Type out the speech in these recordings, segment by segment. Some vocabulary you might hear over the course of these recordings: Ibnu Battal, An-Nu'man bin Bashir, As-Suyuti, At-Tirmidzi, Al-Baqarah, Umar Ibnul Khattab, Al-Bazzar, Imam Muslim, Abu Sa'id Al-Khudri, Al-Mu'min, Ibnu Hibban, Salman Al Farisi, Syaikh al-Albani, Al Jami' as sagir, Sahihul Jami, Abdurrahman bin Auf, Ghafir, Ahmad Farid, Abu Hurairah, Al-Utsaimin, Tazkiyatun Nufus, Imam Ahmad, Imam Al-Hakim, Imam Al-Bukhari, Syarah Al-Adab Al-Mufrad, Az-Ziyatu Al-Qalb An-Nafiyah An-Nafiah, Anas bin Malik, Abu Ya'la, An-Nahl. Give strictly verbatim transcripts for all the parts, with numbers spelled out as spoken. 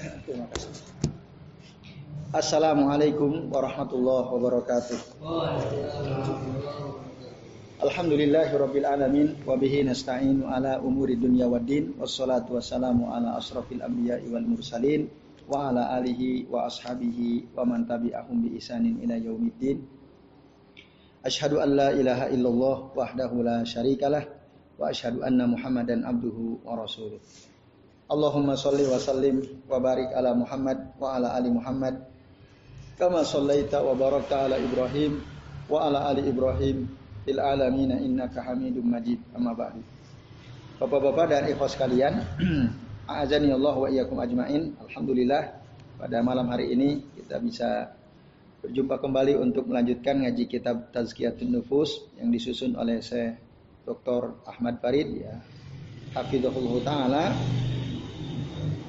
Terima kasih. Assalamualaikum warahmatullahi wabarakatuh. Alhamdulillahirabbil alamin wa bihi nasta'inu ala umuri dunya waddin wassalatu wassalamu ala asrofil anbiya'i wal mursalin wa ala alihi wa ashabihi wa man tabi'ahum bi ihsanin ila yaumiddin. Asyhadu an la ilaha illallah wahdahu la syarikalah wa asyhadu anna Muhammadan abduhu wa rasuluh. Allahumma shalli wa sallim wa barik ala Muhammad wa ala ali Muhammad kama shallaita wa barakta ala Ibrahim wa ala ali Ibrahim fil alamin innaka Hamidum Majid. Amma ba'du. Bapak-bapak dan ikhwah sekalian, a'azani Allah wa iyyakum ajmain. Alhamdulillah pada malam hari ini kita bisa berjumpa kembali untuk melanjutkan ngaji kitab Tazkiyatun Nufus yang disusun oleh Syekh Doktor Ahmad Farid ya. Hafizahullah taala.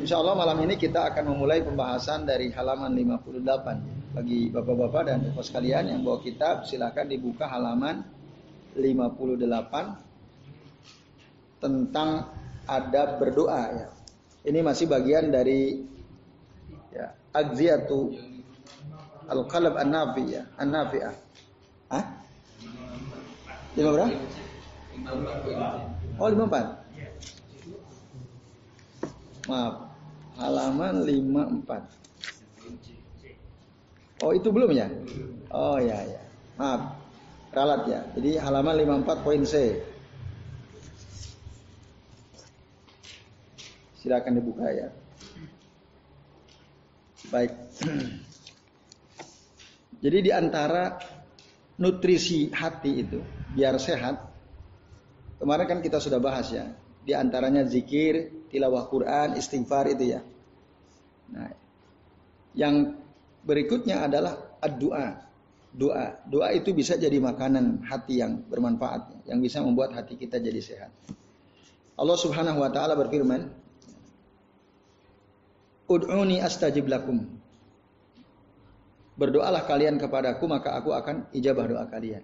Insyaallah malam ini kita akan memulai pembahasan dari halaman lima puluh delapan. Bagi bapak-bapak dan ibu sekalian yang bawa kitab, silakan dibuka halaman lima puluh delapan tentang adab berdoa ya. Ini masih bagian dari ya, Az-Ziyatu Al-Qalb An-Nafiyah An-Nafiah. Hah? Lima berapa? Oh, lima puluh empat. Maaf, halaman lima puluh empat. Oh, itu belum ya? Oh, ya ya. Maaf, ralat ya. Jadi halaman lima puluh empat poin C. Silakan dibuka ya. Baik. Jadi di antara nutrisi hati itu biar sehat, kemarin kan kita sudah bahas ya. Di antaranya zikir, tilawah Quran, istighfar itu ya. Nah, yang berikutnya adalah ad-doa. Doa. Doa itu bisa jadi makanan hati yang bermanfaat, yang bisa membuat hati kita jadi sehat. Allah Subhanahu wa taala berfirman, ud'uni astajib lakum. Berdoalah kalian kepadaku maka aku akan ijabah doa kalian.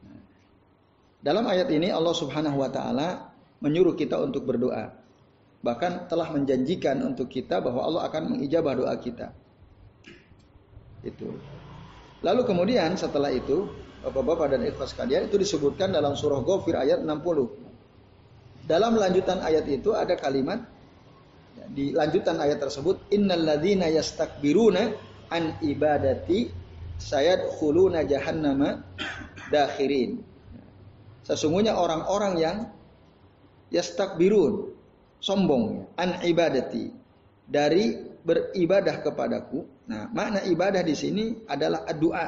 Nah, dalam ayat ini Allah Subhanahu wa taala menyuruh kita untuk berdoa. Bahkan telah menjanjikan untuk kita bahwa Allah akan mengijabah doa kita. Itu. Lalu kemudian setelah itu, Bapak-bapak dan ikhwah sekalian, itu disebutkan dalam surah Ghafir ayat enam puluh. Dalam lanjutan ayat itu ada kalimat di lanjutan ayat tersebut, innalladzina yastakbiruna an ibadati sayadkhuluna jahannama dakhirin. Sesungguhnya orang-orang yang yastakbirun, sombong an ibadati, dari beribadah kepadaku. Nah, makna ibadah di sini adalah doa.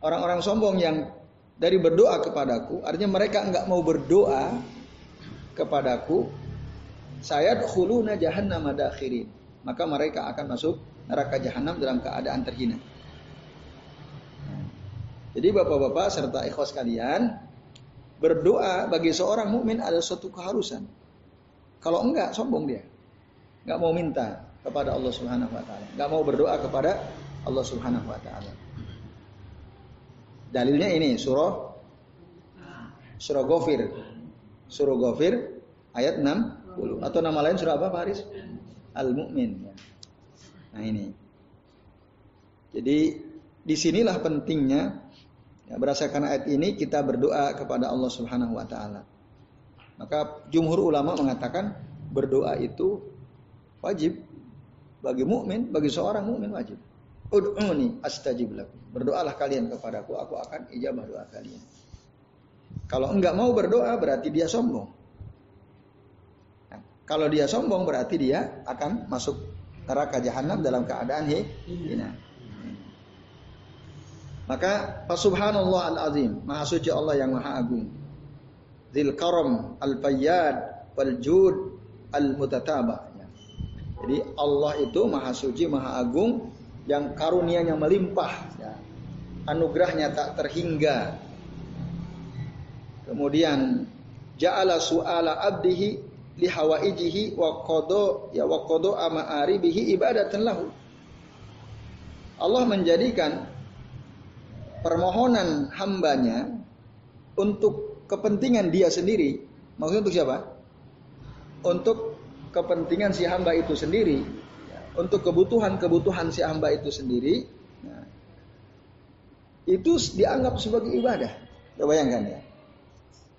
Orang-orang sombong yang dari berdoa kepadaku, artinya mereka enggak mau berdoa kepadaku. Sayadkhuluna jahannama dakhirin, maka mereka akan masuk neraka jahanam dalam keadaan terhina. Jadi bapak-bapak serta ikhwas kalian, berdoa bagi seorang mukmin adalah suatu keharusan. Kalau enggak, sombong dia. Enggak mau minta kepada Allah Subhanahu wa taala, enggak mau berdoa kepada Allah Subhanahu wa taala. Dalilnya ini surah Surah Ghafir. Surah Ghafir ayat enam. Atau nama lain surah apa Pak Haris? Al-Mu'min. Nah ini. Jadi disinilah pentingnya ya, berdasarkan ayat ini kita berdoa kepada Allah Subhanahu wa taala. Maka jumhur ulama mengatakan berdoa itu wajib bagi mukmin, bagi seorang mukmin wajib. Ud'uni astajib lakum. Berdoalah kalian kepadaku, aku akan ijabah doa kalian. Kalau enggak mau berdoa berarti dia sombong. Kalau dia sombong berarti dia akan masuk neraka jahanam dalam keadaan hina. Maka Subhanallah al-Azim, Maha Suci Allah yang Maha Agung. Dzil Karam al-Fayyad wal Jud al-Mutataba. Jadi Allah itu Maha Suci, Maha Agung, yang karunia-Nya melimpah, anugerahnya tak terhingga. Kemudian Ja'ala su'ala abdihi lihawaijihi wa qada ya wa qada ma'aribihi ibadatan lahu. Allah menjadikan permohonan hambanya untuk kepentingan dia sendiri. Maksudnya untuk siapa? Untuk kepentingan si hamba itu sendiri, untuk kebutuhan-kebutuhan si hamba itu sendiri, nah, itu dianggap sebagai ibadah. Ya, bayangkan ya,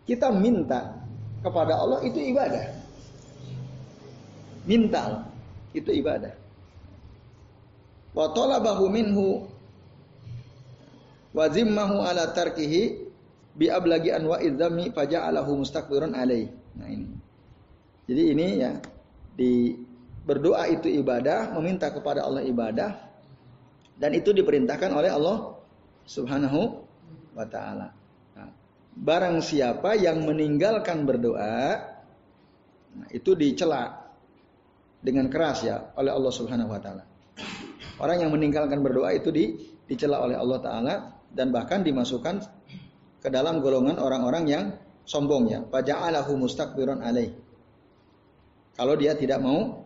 kita minta kepada Allah itu ibadah. Minta itu ibadah. Wa talabahu minhu wa zimmahu ala tarkihi bi ablagi anwa'i dzami faja'alahu mustakbiran alaihi. Nah ini. Jadi ini ya, di berdoa itu ibadah, meminta kepada Allah ibadah, dan itu diperintahkan oleh Allah Subhanahu wa ta'ala. Nah, barang siapa yang meninggalkan berdoa, nah, itu dicela dengan keras ya oleh Allah Subhanahu wa ta'ala. Orang yang meninggalkan berdoa itu di, dicela oleh Allah ta'ala, dan bahkan dimasukkan ke dalam golongan orang-orang yang sombong ya. Faja'alahu mustakbiran alaih. Kalau dia tidak mau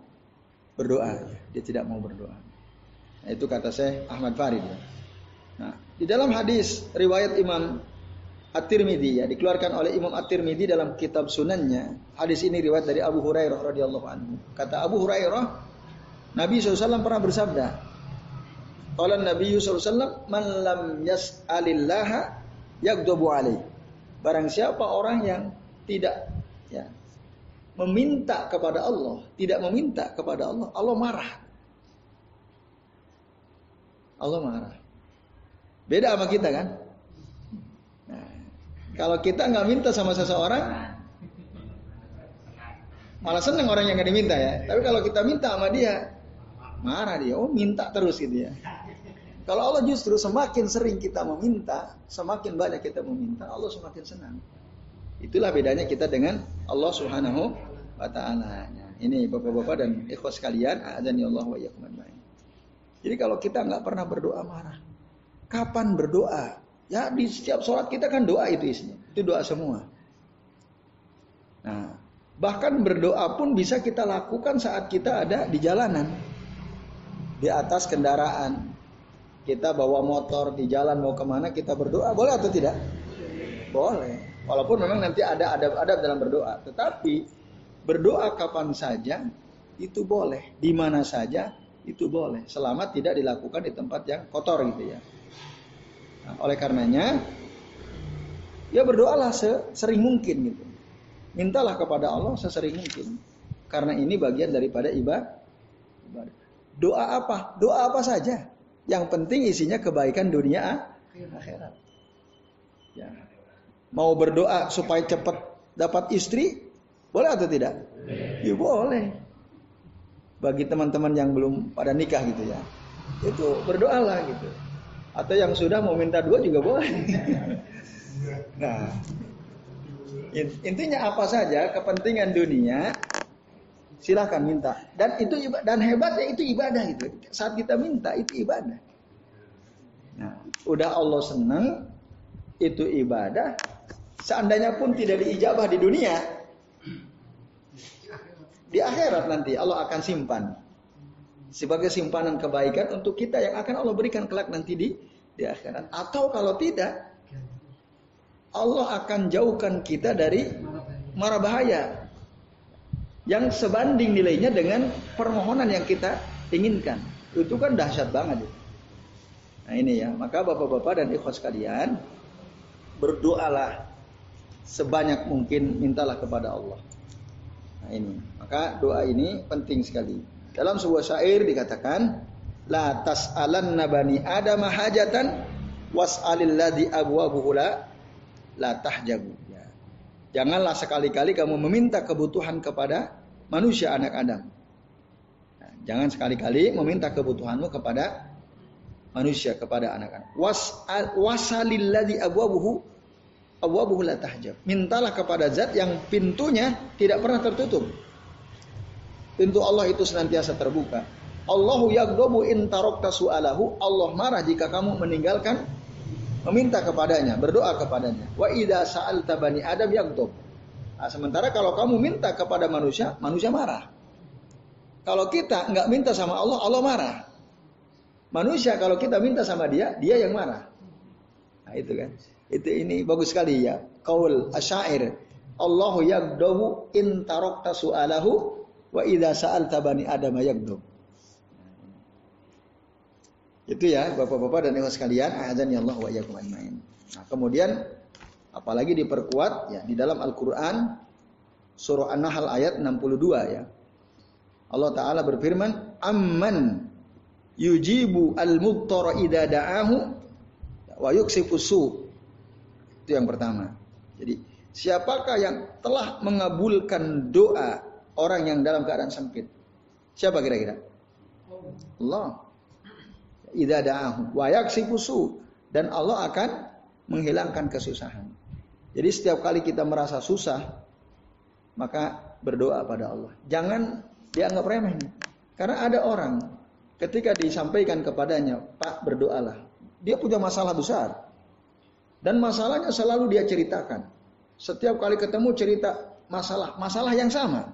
berdoa, dia tidak mau berdoa. Nah, itu kata Syekh Ahmad Farid ya. Nah, di dalam hadis riwayat Imam At-Tirmidzi ya, dikeluarkan oleh Imam At-Tirmidzi dalam kitab sunannya. Hadis ini riwayat dari Abu Hurairah radhiyallahu anhu. Kata Abu Hurairah, Nabi shallallahu alaihi wasallam pernah bersabda, "Qala Nabi shallallahu alaihi wasallam, man lam yas'alillaha yaghdhabu alaihi." Barang siapa orang yang tidak ya, meminta kepada Allah, tidak meminta kepada Allah, Allah marah. Allah marah. Beda sama kita kan? Nah, kalau kita nggak minta sama seseorang, malah seneng orang yang nggak diminta ya. Tapi kalau kita minta sama dia, marah dia. Oh minta terus gitu ya. Kalau Allah justru semakin sering kita meminta, semakin banyak kita meminta, Allah semakin senang. Itulah bedanya kita dengan Allah Subhanahu wa ta'ala. Ini bapak-bapak dan ikhwas sekalian, a'adzanillahu wa iyyakum ajmain. Jadi kalau kita nggak pernah berdoa marah. Kapan berdoa? Ya di setiap sholat kita kan doa itu isinya. Itu doa semua. Nah, bahkan berdoa pun bisa kita lakukan saat kita ada di jalanan. Di atas kendaraan. Kita bawa motor di jalan mau kemana kita berdoa. Boleh atau tidak? Boleh. Walaupun memang nanti ada adab-adab dalam berdoa. Tetapi berdoa kapan saja itu boleh. Di mana saja itu boleh. Selama tidak dilakukan di tempat yang kotor gitu ya. Nah, oleh karenanya, ya berdoalah sesering mungkin gitu. Mintalah kepada Allah sesering mungkin. Karena ini bagian daripada ibadah. Doa apa? Doa apa saja. Yang penting isinya kebaikan dunia akhirat. Ya. Mau berdoa supaya cepat dapat istri, boleh atau tidak? Ya boleh. Bagi teman-teman yang belum pada nikah gitu ya. Itu berdoalah gitu. Atau yang sudah mau minta dua juga boleh. Nah, intinya apa saja kepentingan dunia silakan minta. Dan itu dan hebatnya itu ibadah gitu. Saat kita minta itu ibadah. Nah, udah Allah senang itu ibadah. Seandainya pun tidak diijabah di dunia, di akhirat nanti Allah akan simpan. Sebagai simpanan kebaikan untuk kita yang akan Allah berikan kelak nanti di, di akhirat. Atau kalau tidak, Allah akan jauhkan kita dari mara bahaya. Yang sebanding nilainya dengan permohonan yang kita inginkan. Itu kan dahsyat banget. Nah ini ya, maka bapak-bapak dan ikhwas kalian, berdoalah sebanyak mungkin, mintalah kepada Allah. Nah ini, maka doa ini penting sekali. Dalam sebuah syair dikatakan, la tas'alanna bani adama hajatan was'alilladzi abwabuhu la tahjabu. Ya. Janganlah sekali-kali kamu meminta kebutuhan kepada manusia anak Adam. Nah, jangan sekali-kali meminta kebutuhanmu kepada manusia, kepada anak-anak. Was'al wasalilladzi abwabuhu abwabuhu la tahjab. Mintalah kepada zat yang pintunya tidak pernah tertutup. Tentu Allah itu senantiasa terbuka. Allahu yaghdabu in tarakta su'alahu. Allah marah jika kamu meninggalkan meminta kepadanya, berdoa kepadanya. Wa idza sa'alta bani adam yaghdab. Nah, sementara kalau kamu minta kepada manusia, manusia marah. Kalau kita enggak minta sama Allah, Allah marah. Manusia kalau kita minta sama dia, dia yang marah. Nah, itu kan. Itu ini bagus sekali ya. Qaul asyair. Allahu yaghdabu in tarakta su'alahu. Wa idza sa'alta bani Adam yakdub. Itu ya Bapak-bapak dan ibu sekalian, a'adzani Allah wa iyyakum ajmain. Nah, kemudian apalagi diperkuat ya di dalam Al-Qur'an surah An-Nahl ayat enam puluh dua ya. Allah taala berfirman, "Amman yujibu al-mubtara idza da'ahu wa yuksifus su." Itu yang pertama. Jadi, siapakah yang telah mengabulkan doa orang yang dalam keadaan sempit? Siapa kira-kira? Allah. Idza da'ahu wa yaksifu su, dan Allah akan menghilangkan kesusahan. Jadi setiap kali kita merasa susah, maka berdoa pada Allah. Jangan dianggap remeh. Karena ada orang ketika disampaikan kepadanya, "Pak, berdoalah." Dia punya masalah besar. Dan masalahnya selalu dia ceritakan. Setiap kali ketemu cerita masalah, masalah yang sama.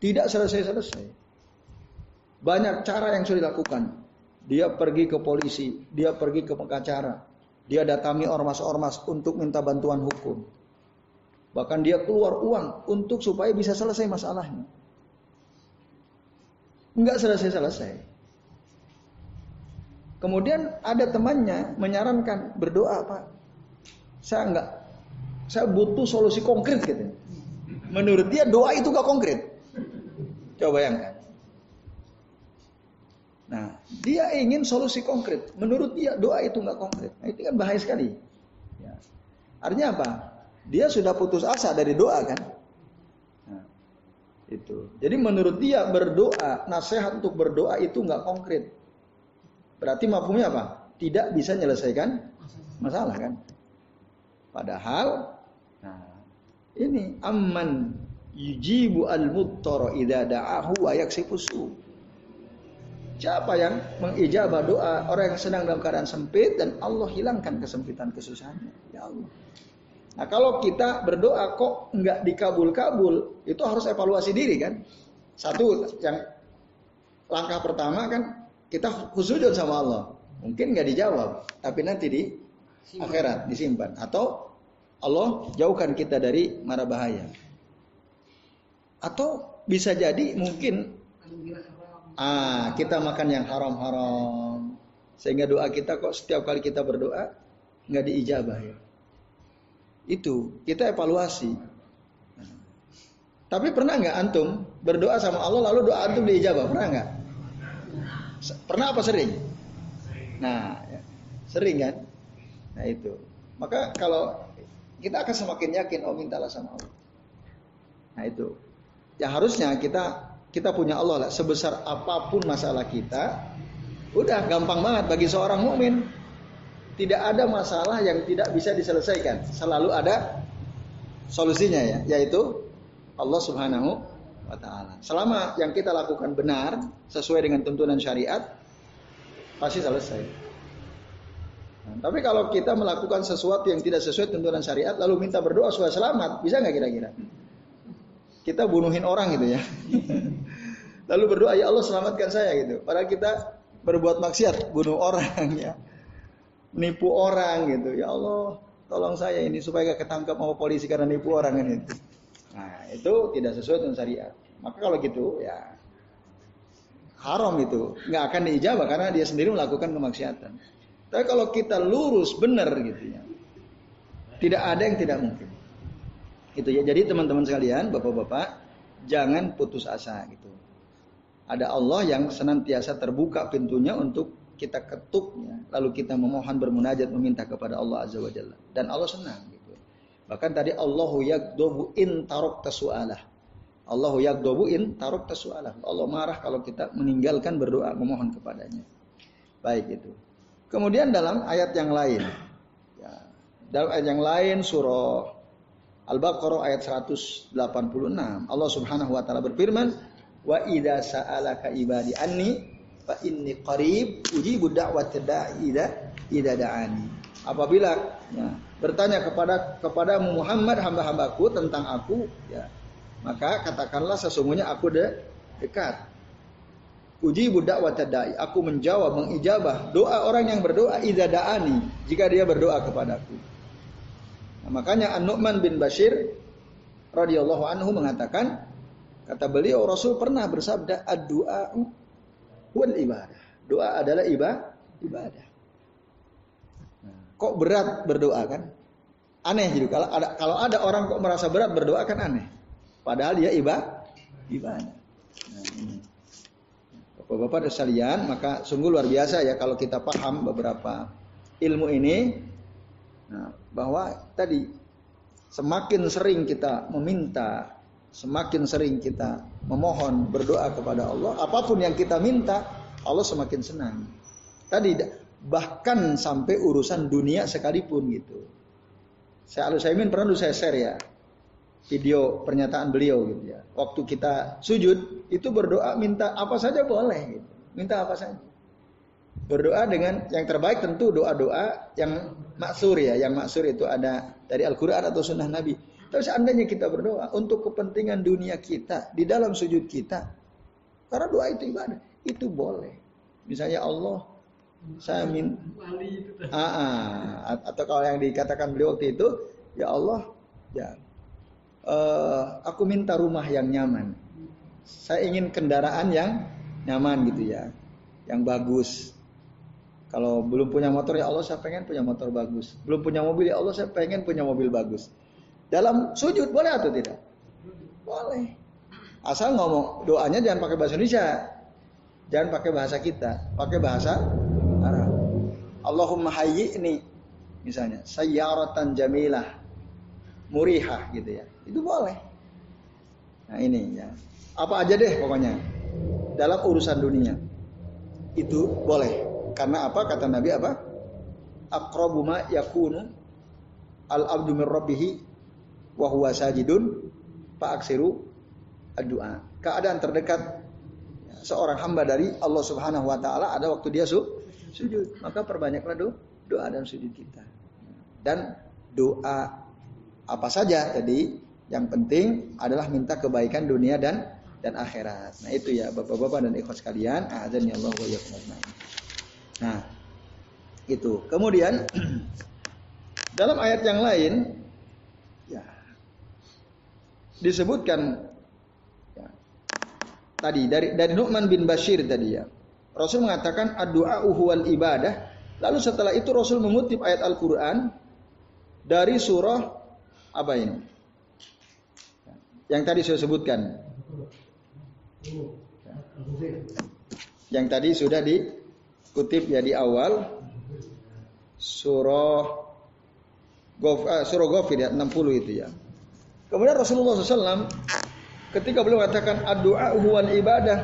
Tidak selesai-selesai. Banyak cara yang sudah dilakukan. Dia pergi ke polisi, dia pergi ke pengacara, dia datangi ormas-ormas untuk minta bantuan hukum. Bahkan dia keluar uang untuk supaya bisa selesai masalahnya. Enggak selesai-selesai. Kemudian ada temannya menyarankan, "Berdoa, Pak. Saya enggak, saya butuh solusi konkret," gitu. Menurut dia doa itu enggak konkret. Coba bayangkan. Nah, dia ingin solusi konkret. Menurut dia doa itu nggak konkret. Nah, itu kan bahaya sekali. Ya. Artinya apa? Dia sudah putus asa dari doa kan? Nah, itu. Jadi menurut dia berdoa, nasihat untuk berdoa itu nggak konkret. Berarti mafhumnya apa? Tidak bisa menyelesaikan masalah kan? Padahal, nah ini amman yujibu al-muttar idza da'ahu wa yaksifu su'. Siapa yang mengijabah doa orang yang sedang dalam keadaan sempit, dan Allah hilangkan kesempitan kesusahannya. Ya Allah. Nah, kalau kita berdoa kok nggak dikabul-kabul, itu harus evaluasi diri kan. Satu, yang langkah pertama kan kita khusnuzon sama Allah. Mungkin nggak dijawab, tapi nanti di akhirat disimpan. Atau Allah jauhkan kita dari mara bahaya. Atau bisa jadi mungkin Ah, kita makan yang haram-haram, sehingga doa kita kok setiap kali kita berdoa nggak diijabah ya. Itu kita evaluasi. Nah. Tapi pernah nggak antum berdoa sama Allah lalu doa antum diijabah? Pernah nggak? Pernah apa sering? Nah, ya. Sering kan? Nah itu. Maka kalau kita akan semakin yakin, oh mintalah sama Allah. Nah itu. Ya harusnya kita Kita punya Allah lah, sebesar apapun masalah kita, udah gampang banget bagi seorang mukmin. Tidak ada masalah yang tidak bisa diselesaikan, selalu ada solusinya ya, yaitu Allah Subhanahu wa taala. Selama yang kita lakukan benar, sesuai dengan tuntunan syariat, pasti selesai. Nah, tapi kalau kita melakukan sesuatu yang tidak sesuai tuntunan syariat, lalu minta berdoa supaya selamat, bisa nggak kira-kira? Kita bunuhin orang gitu ya. Lalu berdoa, "Ya Allah selamatkan saya," gitu. Padahal kita berbuat maksiat, bunuh orang ya. Nipu orang gitu. "Ya Allah, tolong saya ini supaya gak ketangkap sama polisi karena nipu orang," kan itu. Nah, itu tidak sesuai dengan syariat. Maka kalau gitu ya haram itu, nggak akan diijabah karena dia sendiri melakukan kemaksiatan. Tapi kalau kita lurus benar gitu ya. Tidak ada yang tidak mungkin. Itu ya. Jadi teman-teman sekalian, bapak-bapak, jangan putus asa gitu. Ada Allah yang senantiasa terbuka pintunya untuk kita ketuknya, lalu kita memohon, bermunajat, meminta kepada Allah Azza wa Jalla, dan Allah senang gitu. Bahkan tadi Allahu yaqdobu in tarakta su'alah. Allahu yaqdobu in tarakta su'alah. Allah marah kalau kita meninggalkan berdoa memohon kepadanya. Baik itu. Kemudian dalam ayat yang lain. Ya, dalam ayat yang lain surah Al-Baqarah ayat seratus delapan puluh enam. Allah Subhanahu wa taala berfirman, "Wa idza sa'alaka ibadi anni fa inni qarib ujibu da'watad da'i idza da'ani." Apabila ya, bertanya kepada kepadamu Muhammad hamba-hambaku tentang aku, ya, maka katakanlah sesungguhnya aku de, dekat. Ujibu da'watad da'i, aku menjawab, mengijabah doa orang yang berdoa idza da'ani, jika dia berdoa kepadaku. Nah, makanya An-Nu'man bin Bashir radhiyallahu anhu mengatakan, Kata beliau, Rasul pernah bersabda, ad-du'a wal ibadah. Doa adalah ibadah. ibadah. Kok berat berdoa kan? Aneh gitu. Kalau ada, kalau ada orang kok merasa berat berdoa kan aneh. Padahal dia ibadah. Ibadah. Nah, ini. Bapak-bapak sekalian, maka sungguh luar biasa ya kalau kita paham beberapa ilmu ini. Nah, bahwa tadi semakin sering kita meminta, semakin sering kita memohon, berdoa kepada Allah, apapun yang kita minta, Allah semakin senang. Tadi bahkan sampai urusan dunia sekalipun gitu. Saya Al-Utsaimin pernah dulu saya share ya video pernyataan beliau gitu ya. Waktu kita sujud itu berdoa minta apa saja boleh gitu. Minta apa saja. Berdoa dengan yang terbaik tentu doa-doa yang maksur ya. Yang maksur itu ada dari Al-Qur'an atau sunnah Nabi. Tapi seandainya kita berdoa untuk kepentingan dunia kita di dalam sujud kita, karena doa itu ibadah, itu boleh. Misalnya Allah saya minta atau kalau yang dikatakan beliau waktu itu, ya Allah, ya Uh, aku minta rumah yang nyaman. Saya ingin kendaraan yang nyaman gitu ya, yang bagus. Kalau belum punya motor, ya Allah saya pengen punya motor bagus. Belum punya mobil, ya Allah saya pengen punya mobil bagus. Dalam sujud boleh atau tidak? Boleh. Asal ngomong doanya jangan pakai bahasa Indonesia, jangan pakai bahasa kita, pakai bahasa Arab. Allahumma hayyi'ni misalnya sayyaratan jamilah murihah gitu ya, itu boleh. Nah ini ya, apa aja deh pokoknya dalam urusan dunia itu boleh. Karena apa kata Nabi apa? Aqrabu ma yakunu al-'abdu min rabbih wa huwa sajidun fa'aksiru ad-du'a. Keadaan terdekat seorang hamba dari Allah Subhanahu wa taala ada waktu dia su- sujud. Maka perbanyaklah do- doa dan sujud kita. Dan doa apa saja tadi, yang penting adalah minta kebaikan dunia dan dan akhirat. Nah itu ya bapak-bapak dan ikhwan sekalian, a'adzani Allah wa iyyakum ajma'in. Nah itu. Kemudian dalam ayat yang lain ya disebutkan ya, tadi dari dari Nu'man bin Bashir tadi ya, Rasul mengatakan ad-du'a huwal ibadah. Lalu setelah itu Rasul mengutip ayat Al-Qur'an dari surah apa ini? Yang tadi saya sebutkan. Yang tadi sudah dikutip ya di awal surah Ghafir, uh, surah Ghafir ya, enam puluh itu ya. Kemudian Rasulullah shallallahu alaihi wasallam ketika beliau mengatakan ad-du'a huwal ibadah,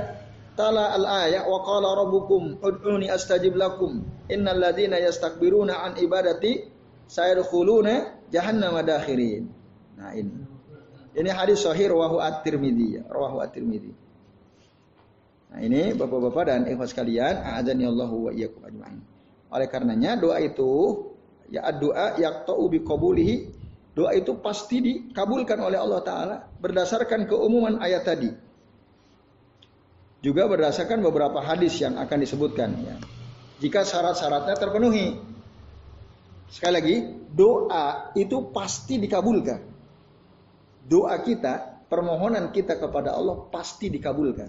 tala al-ayat wa qala rabbukum ud'uni astajib lakum innal ladzina yastakbiruna an ibadati sayadkhuluna jahannama madakhirin. Nah ini. Ini hadis sahih rawahu At-Tirmidzi, rawahu At-Tirmidzi. Nah ini bapak-bapak dan ikhwan sekalian, a'adzani Allahu wa iyyakum ajma'in. Oleh karenanya doa itu ya ad-du'a yaqta'u bi qabulihi. Doa itu pasti dikabulkan oleh Allah taala berdasarkan keumuman ayat tadi. Juga berdasarkan beberapa hadis yang akan disebutkan ya. Jika syarat-syaratnya terpenuhi. Sekali lagi, doa itu pasti dikabulkan. Doa kita, permohonan kita kepada Allah pasti dikabulkan.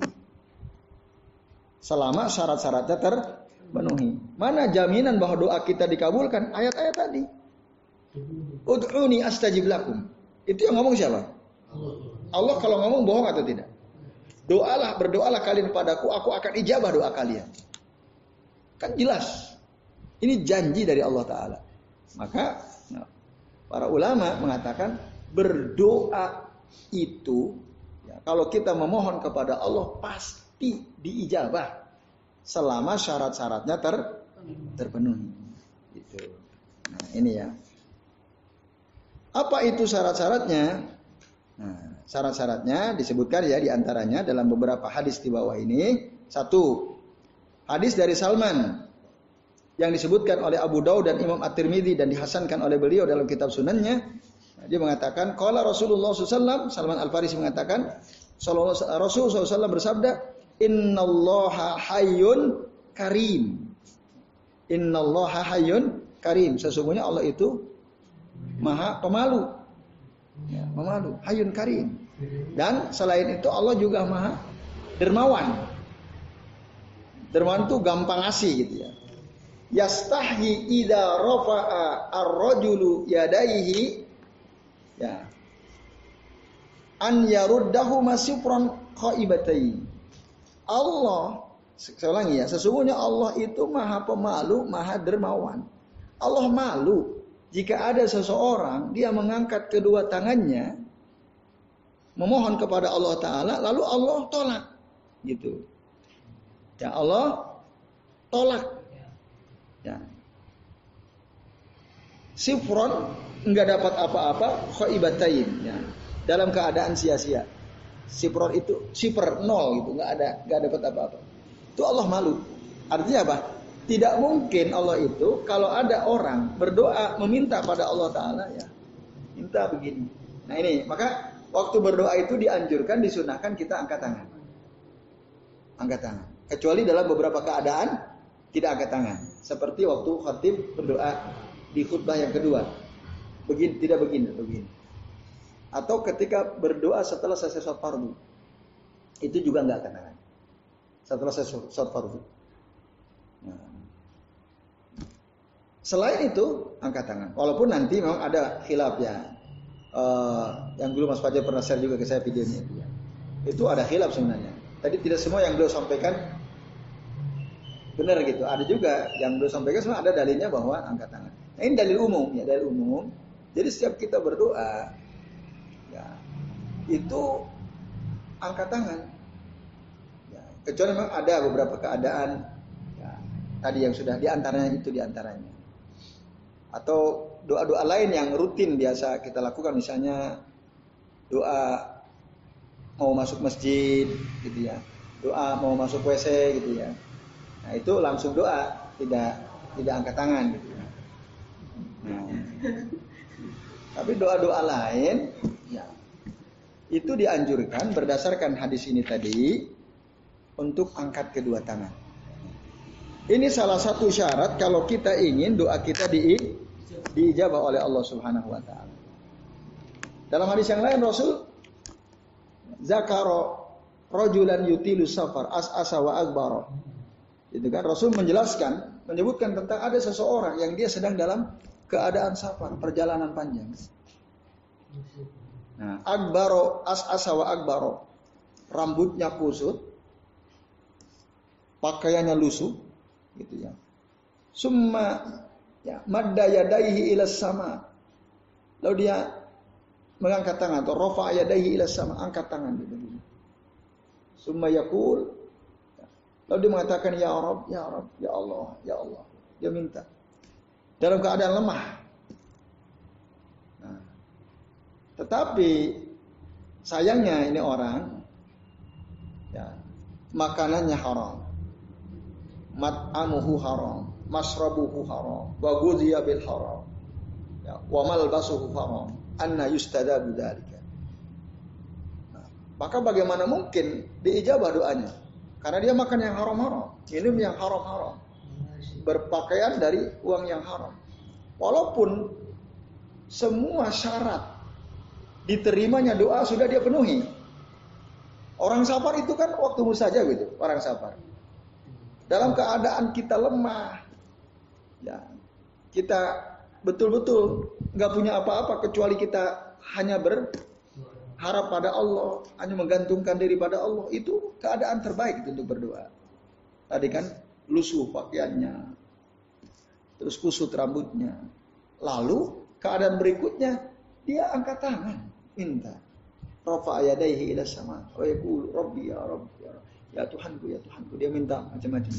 Selama syarat-syaratnya terpenuhi. Mana jaminan bahwa doa kita dikabulkan? Ayat-ayat tadi. Ud'uni astajib lakum. Itu yang ngomong siapa? Allah kalau ngomong bohong atau tidak? Doalah, berdoalah kalian padaku, aku akan ijabah doa kalian. Kan jelas. Ini janji dari Allah Ta'ala. Maka para ulama mengatakan berdoa itu ya, kalau kita memohon kepada Allah pasti diijabah selama syarat-syaratnya ter, terpenuhi. Gitu. Nah ini ya. Apa itu syarat-syaratnya? Nah, syarat-syaratnya disebutkan ya diantaranya dalam beberapa hadis di bawah ini. Satu, hadis dari Salman yang disebutkan oleh Abu Daud dan Imam At-Tirmidzi dan dihasankan oleh beliau dalam kitab sunannya. Dia mengatakan, qala Rasulullah shallallahu alaihi wasallam, Salman Al Farisi mengatakan, Rasul shallallahu alaihi wasallam bersabda, innallaha hayyun karim. Innallaha hayyun karim. Sesungguhnya Allah itu maha pemalu. Ya, pemalu, hayyun karim. Dan selain itu Allah juga maha dermawan. Dermawan tuh gampang asih gitu ya. Yastahi idza rafa'a ar-rajulu yadaihi ya. An yaruddahu masifran khaibatain. Allah, saya ulangi ya, sesungguhnya Allah itu maha pemalu, maha dermawan. Allah malu jika ada seseorang dia mengangkat kedua tangannya memohon kepada Allah Ta'ala, lalu Allah tolak gitu. Ya Allah tolak. Ya. Sifron nggak dapat apa-apa, khaibatain ya. Dalam keadaan sia-sia. Sifron itu siper nol gitu, nggak ada, nggak dapat apa-apa. Itu Allah malu. Artinya apa? Tidak mungkin Allah itu kalau ada orang berdoa meminta pada Allah Ta'ala ya, minta begini. Nah ini, maka waktu berdoa itu dianjurkan, disunahkan kita angkat tangan. Angkat tangan. Kecuali dalam beberapa keadaan tidak angkat tangan. Seperti waktu khatib berdoa di khutbah yang kedua. Begini, tidak begini, begini. Atau ketika berdoa setelah selesai sholat fardu, itu juga nggak angkat tangan. Setelah selesai sholat fardu. Nah. Selain itu angkat tangan. Walaupun nanti memang ada khilaf ya. Uh, yang dulu Mas Fajar pernah share juga ke saya videonya. Itu ada khilaf sebenarnya. Tadi tidak semua yang beliau sampaikan benar gitu. Ada juga yang beliau sampaikan semua ada dalilnya bahwa angkat tangan. Nah, ini dalil umum ya, dalil umum. Jadi setiap kita berdoa ya, itu angkat tangan. Ya, kecuali memang ada beberapa keadaan ya, tadi yang sudah diantaranya itu diantaranya. Atau doa-doa lain yang rutin biasa kita lakukan, misalnya doa mau masuk masjid gitu ya, doa mau masuk W C gitu ya. Nah itu langsung doa, tidak tidak angkat tangan gitu ya. Nah, tapi doa-doa lain ya, itu dianjurkan berdasarkan hadis ini tadi untuk angkat kedua tangan. Ini salah satu syarat kalau kita ingin doa kita di diijabah oleh Allah Subhanahu wa taala. Dalam hadis yang lain Rasul zakara rajulan yutilu safar as'asa wa akbara. Itu kan Rasul menjelaskan, menyebutkan tentang ada seseorang yang dia sedang dalam keadaan safar, perjalanan panjang. Nah, akbara as'asa wa akbara. Rambutnya kusut, pakaiannya lusuh gitu ya. Summa ya, madda yadaihi ilas sama. Lalu dia mengangkat tangan atau rafa yadaihi ilas sama, angkat tangan gitu. Summa yaqul. Lalu dia mengatakan ya Rabb, ya Rabb, ya Allah, ya Allah. Dia minta. Dalam keadaan lemah. Nah. Tetapi sayangnya ini orang ya, makanannya haram. Mat'amuhu haram. Masrabuhu haram, wa gudhiya bil haram, ya, wa malbasuhu haram, anna yustadabu dzalika. Nah, maka bagaimana mungkin diijabah doanya? Karena dia makan yang haram-haram, minum yang haram-haram, berpakaian dari uang yang haram. Walaupun semua syarat diterimanya doa sudah dia penuhi. Orang safar itu kan waktu mustajab gitu, orang safar. Dalam keadaan kita lemah. Ya, kita betul-betul nggak punya apa-apa kecuali kita hanya berharap pada Allah, hanya menggantungkan diri pada Allah. Itu keadaan terbaik itu untuk berdoa. Tadi kan lusuh pakaiannya, terus kusut rambutnya. Lalu keadaan berikutnya dia angkat tangan, minta. Rafa yadaihi ila sama, wa yaqulu rabbi ya rabbi ya rabbi. Ya Tuhanku, ya Tuhanku. Dia minta macam-macam.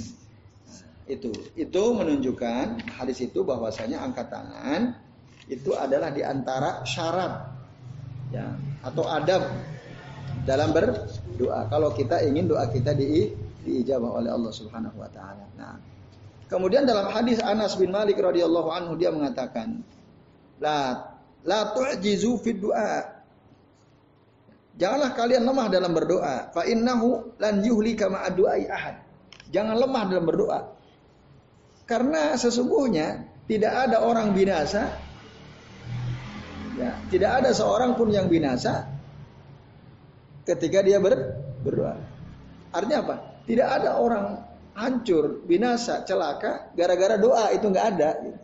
Itu, itu menunjukkan hadis itu bahwasanya angkat tangan itu adalah diantara syarat, ya, atau adab dalam berdoa. Kalau kita ingin doa kita di, diijabah oleh Allah Subhanahu Wa Taala. Nah, kemudian dalam hadis Anas bin Malik radhiyallahu anhu dia mengatakan, la, la tu'jizu fid du'a. Janganlah kalian lemah dalam berdoa. Fa innahu lan yuhlika ma'a du'ai ahad. Jangan lemah dalam berdoa. Karena sesungguhnya tidak ada orang binasa, ya, tidak ada seorang pun yang binasa ketika dia berdoa. Artinya apa? Tidak ada orang hancur, binasa, celaka gara-gara doa itu nggak ada, gitu.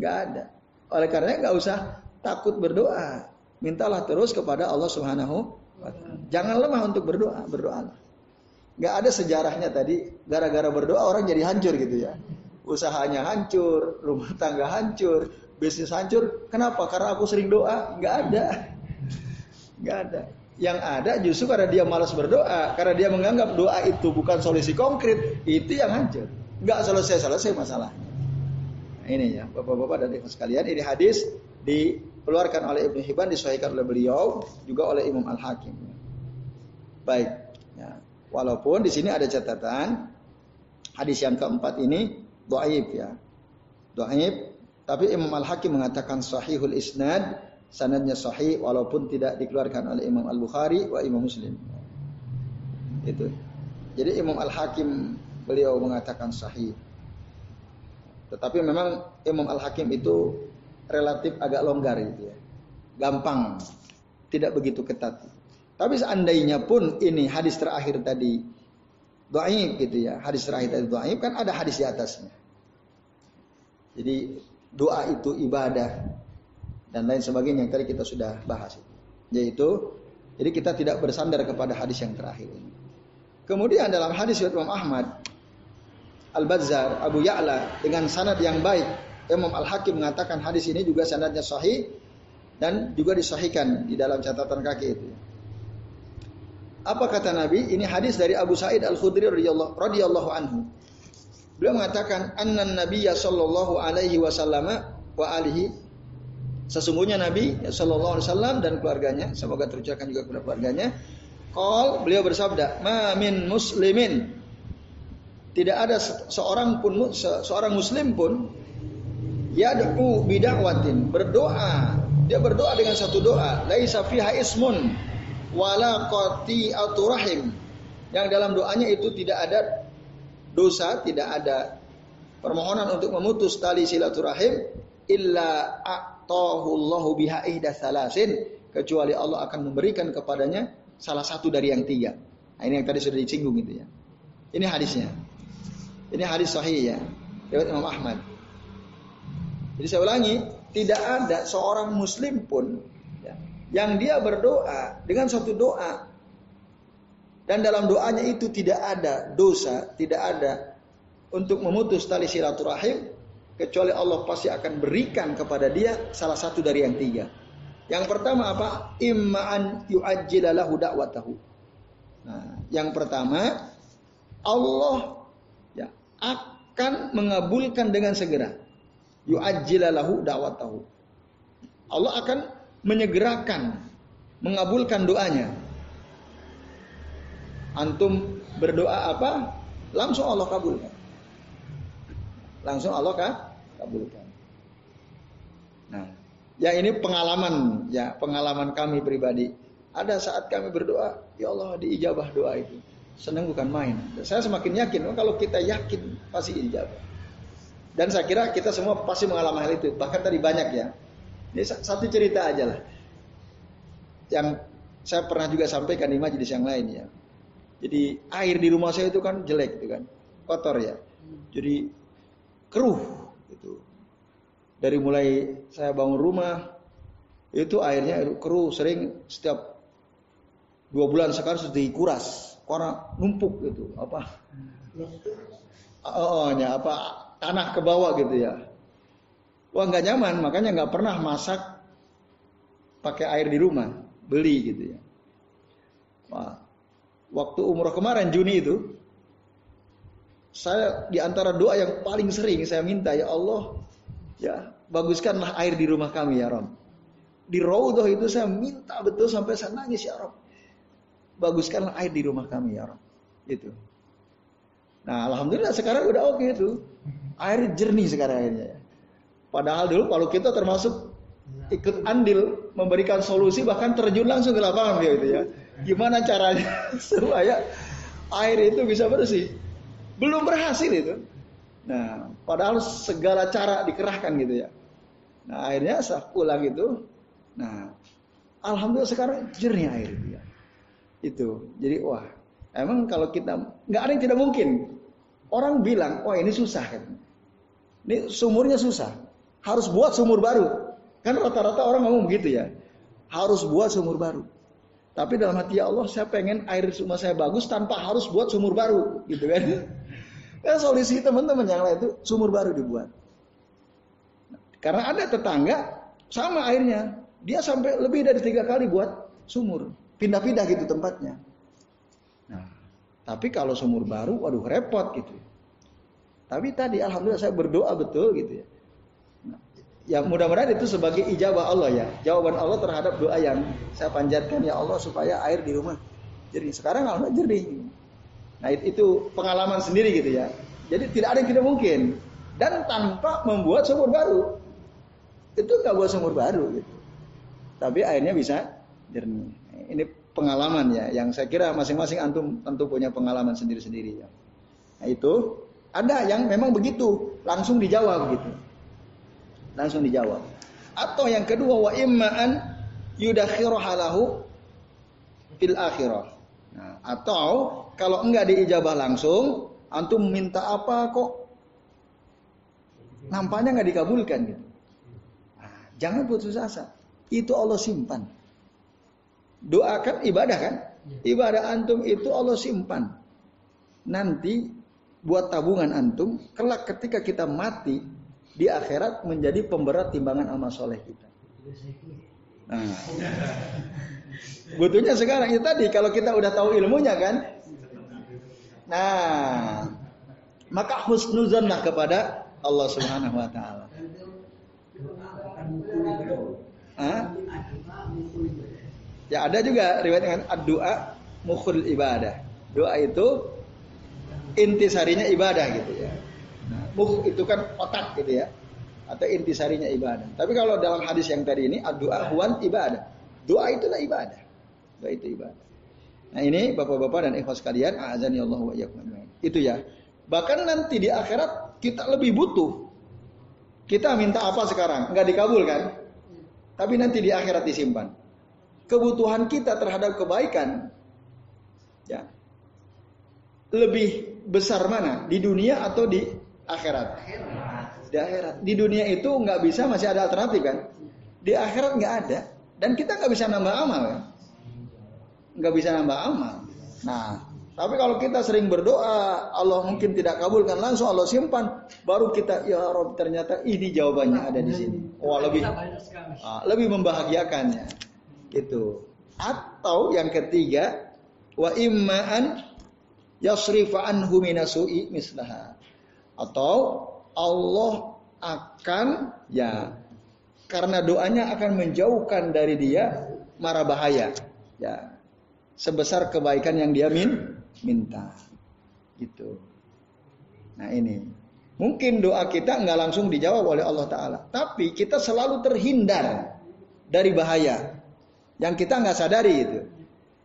Nggak ada. Oleh karenanya nggak usah takut berdoa. Mintalah terus kepada Allah Subhanahu wa Ta'ala. Jangan lemah untuk berdoa, berdoalah. Nggak ada sejarahnya tadi gara-gara berdoa orang jadi hancur gitu ya. Usahanya hancur, rumah tangga hancur, bisnis hancur. Kenapa? Karena aku sering doa. Nggak ada, nggak ada. Yang ada justru karena dia malas berdoa, karena dia menganggap doa itu bukan solusi konkret, itu yang hancur. Nggak selesai-selesai masalahnya. Nah, ini ya, bapak-bapak dan ibu sekalian, ini hadis dikeluarkan oleh Ibnu Hibban, disahihkan oleh beliau, juga oleh Imam Al-Hakim. Baik, ya. Walaupun di sini ada catatan, hadis yang keempat ini dhaif ya, dhaif. Tapi Imam Al-Hakim mengatakan sahihul isnad, sanadnya sahih walaupun tidak dikeluarkan oleh Imam Al-Bukhari wa Imam Muslim. Itu. Jadi Imam Al-Hakim beliau mengatakan sahih. Tetapi memang Imam Al-Hakim itu relatif agak longgar gitu ya. Gampang. Tidak begitu ketat. Tapi seandainya pun ini hadis terakhir tadi dhaif gitu ya. Hadis terakhir tadi dhaif, kan ada hadis di atasnya. Jadi doa itu ibadah dan lain sebagainya yang tadi kita sudah bahas, yaitu jadi kita tidak bersandar kepada hadis yang terakhir ini. Kemudian dalam hadis riwayat Imam Ahmad, Al-Bazzar, Abu Ya'la dengan sanad yang baik, Imam Al-Hakim mengatakan hadis ini juga sanadnya sahih dan juga disahihkan di dalam catatan kaki itu. Apa kata Nabi? Ini hadis dari Abu Sa'id Al-Khudri radhiyallahu anhu. Beliau mengatakan annan nabiyya sallallahu alaihi wasallam wa alihi, sesungguhnya Nabi Sallallahu Alaihi Wasallam dan keluarganya, semoga tercurahkan juga kepada keluarganya. Qol, beliau bersabda, ma min muslimin, tidak ada seorang pun seorang muslim pun yad'u bidakwatin, berdoa, dia berdoa dengan satu doa, laisa fiha ismun wala qati'atu rahim, yang dalam doanya itu tidak ada dosa, tidak ada permohonan untuk memutus tali silaturahim, illa ta'ahullahu biha ihda salasin, kecuali Allah akan memberikan kepadanya salah satu dari yang tiga. Nah, ini yang tadi sudah disinggung gitu ya. Ini hadisnya. Ini hadis sahih ya, riwayat Imam Ahmad. Jadi saya ulangi, tidak ada seorang muslim pun ya, yang dia berdoa dengan satu doa dan dalam doanya itu tidak ada dosa, tidak ada untuk memutus tali silaturahim, kecuali Allah pasti akan berikan kepada dia salah satu dari yang tiga. Yang pertama apa? Imma an yu'ajjilahu da'watahu. Nah, yang pertama Allah ya, akan mengabulkan dengan segera. Yu'ajjilahu da'watahu. Allah akan menyegerakan, mengabulkan doanya. Antum berdoa apa? Langsung Allah kabulkan. Langsung Allah kan? Kabulkan. Nah, ya ini pengalaman ya, pengalaman kami pribadi. Ada saat kami berdoa, ya Allah diijabah doa itu. Senang bukan main. Saya semakin yakin, oh, kalau kita yakin pasti diijabah. Dan saya kira kita semua pasti mengalami hal itu. Bahkan tadi banyak ya. Ini satu cerita aja lah. Yang saya pernah juga sampaikan di majelis yang lain ya. Jadi air di rumah saya itu kan jelek itu kan, kotor ya. Jadi keruh gitu. Dari mulai saya bangun rumah itu airnya keruh, sering setiap dua bulan sekali sudah dikuras karena numpuk gitu apa ohnya apa tanah ke bawah gitu ya. Wah nggak nyaman, makanya nggak pernah masak pakai air di rumah, beli gitu ya. Wah, waktu umroh kemarin Juni itu saya di antara doa yang paling sering saya minta, ya Allah ya baguskanlah air di rumah kami ya Rabb. Di Raudhah itu saya minta betul sampai saya nangis, ya Rabb baguskanlah air di rumah kami ya Rabb itu. Nah alhamdulillah sekarang udah oke itu. Air jernih sekarang airnya ya. Padahal dulu kalau kita termasuk ikut andil memberikan solusi, bahkan terjun langsung ke lapangan gitu ya. Gimana caranya supaya air itu bisa bersih? Belum berhasil itu. Nah, padahal segala cara dikerahkan gitu ya. Nah, akhirnya saya pulang itu. Nah, alhamdulillah sekarang jernih air dia. Itu. Jadi wah, emang kalau kita nggak ada yang tidak mungkin. Orang bilang, wah ini susah kan. Ini sumurnya susah. Harus buat sumur baru. Kan rata-rata orang ngomong begitu ya. Harus buat sumur baru. Tapi dalam hati ya Allah, saya pengen air rumah saya bagus tanpa harus buat sumur baru, gitu kan? Nah, solusi teman-teman yang lain itu sumur baru dibuat. Karena ada tetangga sama airnya, dia sampai lebih dari tiga kali buat sumur, pindah-pindah gitu tempatnya. Nah, tapi kalau sumur baru, waduh repot gitu. Tapi tadi alhamdulillah saya berdoa betul gitu ya. Ya mudah-mudahan itu sebagai ijabah Allah ya. Jawaban Allah terhadap doa yang saya panjatkan, ya Allah supaya air di rumah jernih. Sekarang alhamdulillah jernih. Nah itu pengalaman sendiri gitu ya. Jadi tidak ada yang tidak mungkin. Dan tanpa membuat sumur baru. Itu nggak buat sumur baru gitu. Tapi airnya bisa jernih. Ini pengalaman ya. Yang saya kira masing-masing antum tentu punya pengalaman sendiri-sendiri ya. Nah itu ada yang memang begitu. Langsung dijawab gitu. Langsung dijawab. Atau yang kedua, wa imma'an yudakhiraha lahu fil akhirah. Nah, atau kalau enggak diijabah langsung, antum minta apa kok nampaknya enggak dikabulkan gitu. Nah, jangan putus asa. Itu Allah simpan. Doa kan ibadah kan? Ibadah antum itu Allah simpan. Nanti buat tabungan antum, kelak ketika kita mati di akhirat menjadi pemberat timbangan amal soleh kita. Nah, butuhnya sekarang itu tadi kalau kita udah tahu ilmunya kan. Nah, maka husnuzanlah kepada Allah Subhanahu Wa Taala. Ya ada juga riwayat dengan ad-du'a mukhul ibadah. Doa itu intisarinya ibadah gitu ya. Mukh itu kan otak gitu ya, atau intisarinya ibadah. Tapi kalau dalam hadis yang tadi ini, doa huwan ibadah. Doa itulah ibadah. Doa itu ibadah. Nah ini bapak-bapak dan ikhwan sekalian, azani Allah wa iyyakum. Itu ya. Bahkan nanti di akhirat kita lebih butuh. Kita minta apa sekarang? Enggak dikabulkan. Tapi nanti di akhirat disimpan. Kebutuhan kita terhadap kebaikan, ya, lebih besar mana? Di dunia atau di akhirat? Di akhirat. Di dunia itu nggak bisa, masih ada alternatif kan? Di akhirat nggak ada, dan kita nggak bisa nambah amal kan? Nggak bisa nambah amal. Nah, tapi kalau kita sering berdoa, Allah mungkin tidak kabulkan langsung, Allah simpan, baru kita ya Rob ternyata ini jawabannya ada di sini. Wah lebih, lebih membahagiakannya, gitu. Atau yang ketiga, wa immaan yasrifa anhu minasui mislaha. Atau Allah akan ya karena doanya akan menjauhkan dari dia mara bahaya ya sebesar kebaikan yang dia min, minta gitu. Nah ini mungkin doa kita nggak langsung dijawab oleh Allah Ta'ala, tapi kita selalu terhindar dari bahaya yang kita nggak sadari itu.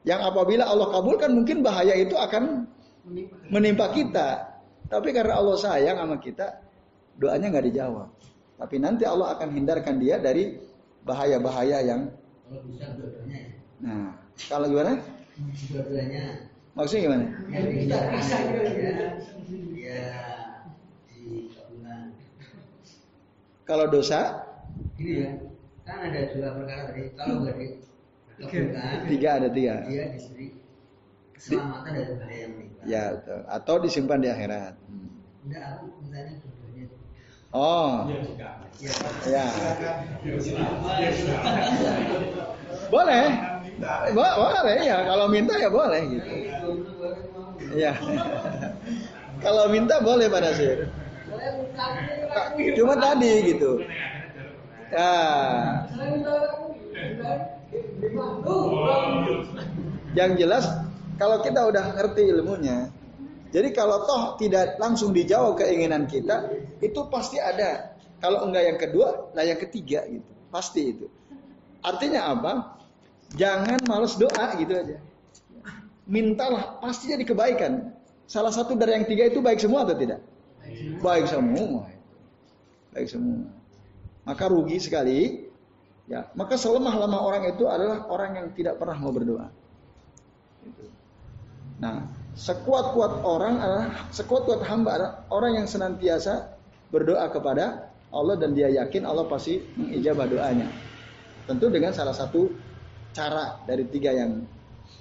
Yang apabila Allah kabulkan mungkin bahaya itu akan menimpa kita. Tapi karena Allah sayang sama kita, doanya nggak dijawab. Tapi nanti Allah akan hindarkan dia dari bahaya-bahaya yang. Kalau bisa dua-duanya. Nah, kalau gimana? Dua-duanya. Maksudnya gimana? Ya, bisa, bisa dua-duanya. Ya, di kabulan. Kalau dosa? Gini ya, kan ada dua perkara tadi. Kalau nggak di kabulan. Tiga ada tiga. Dia diberi keselamatan dari bahaya yang menimpa. Ya, betul. Atau disimpan di akhirat. Enggak, aku mintanya dua-duanya. Oh. Ya. Boleh. Boleh ya, kalau minta ya boleh gitu. Ya. Kalau minta boleh Pak Nasir. Cuma tadi gitu. Ah. Yang jelas kalau kita udah ngerti ilmunya, jadi kalau toh tidak langsung dijawab keinginan kita, itu pasti ada. Kalau enggak yang kedua, nah yang ketiga gitu, pasti itu. Artinya apa? Jangan malas doa gitu aja. Mintalah, pasti jadi kebaikan. Salah satu dari yang tiga itu baik semua atau tidak? Baik semua. Baik semua. Maka rugi sekali Ya, maka selemah-lemah orang itu adalah orang yang tidak pernah mau berdoa. Nah, sekuat-kuat orang adalah sekuat-kuat hamba adalah orang yang senantiasa berdoa kepada Allah dan dia yakin Allah pasti mengijabah doanya. Tentu dengan salah satu cara dari tiga yang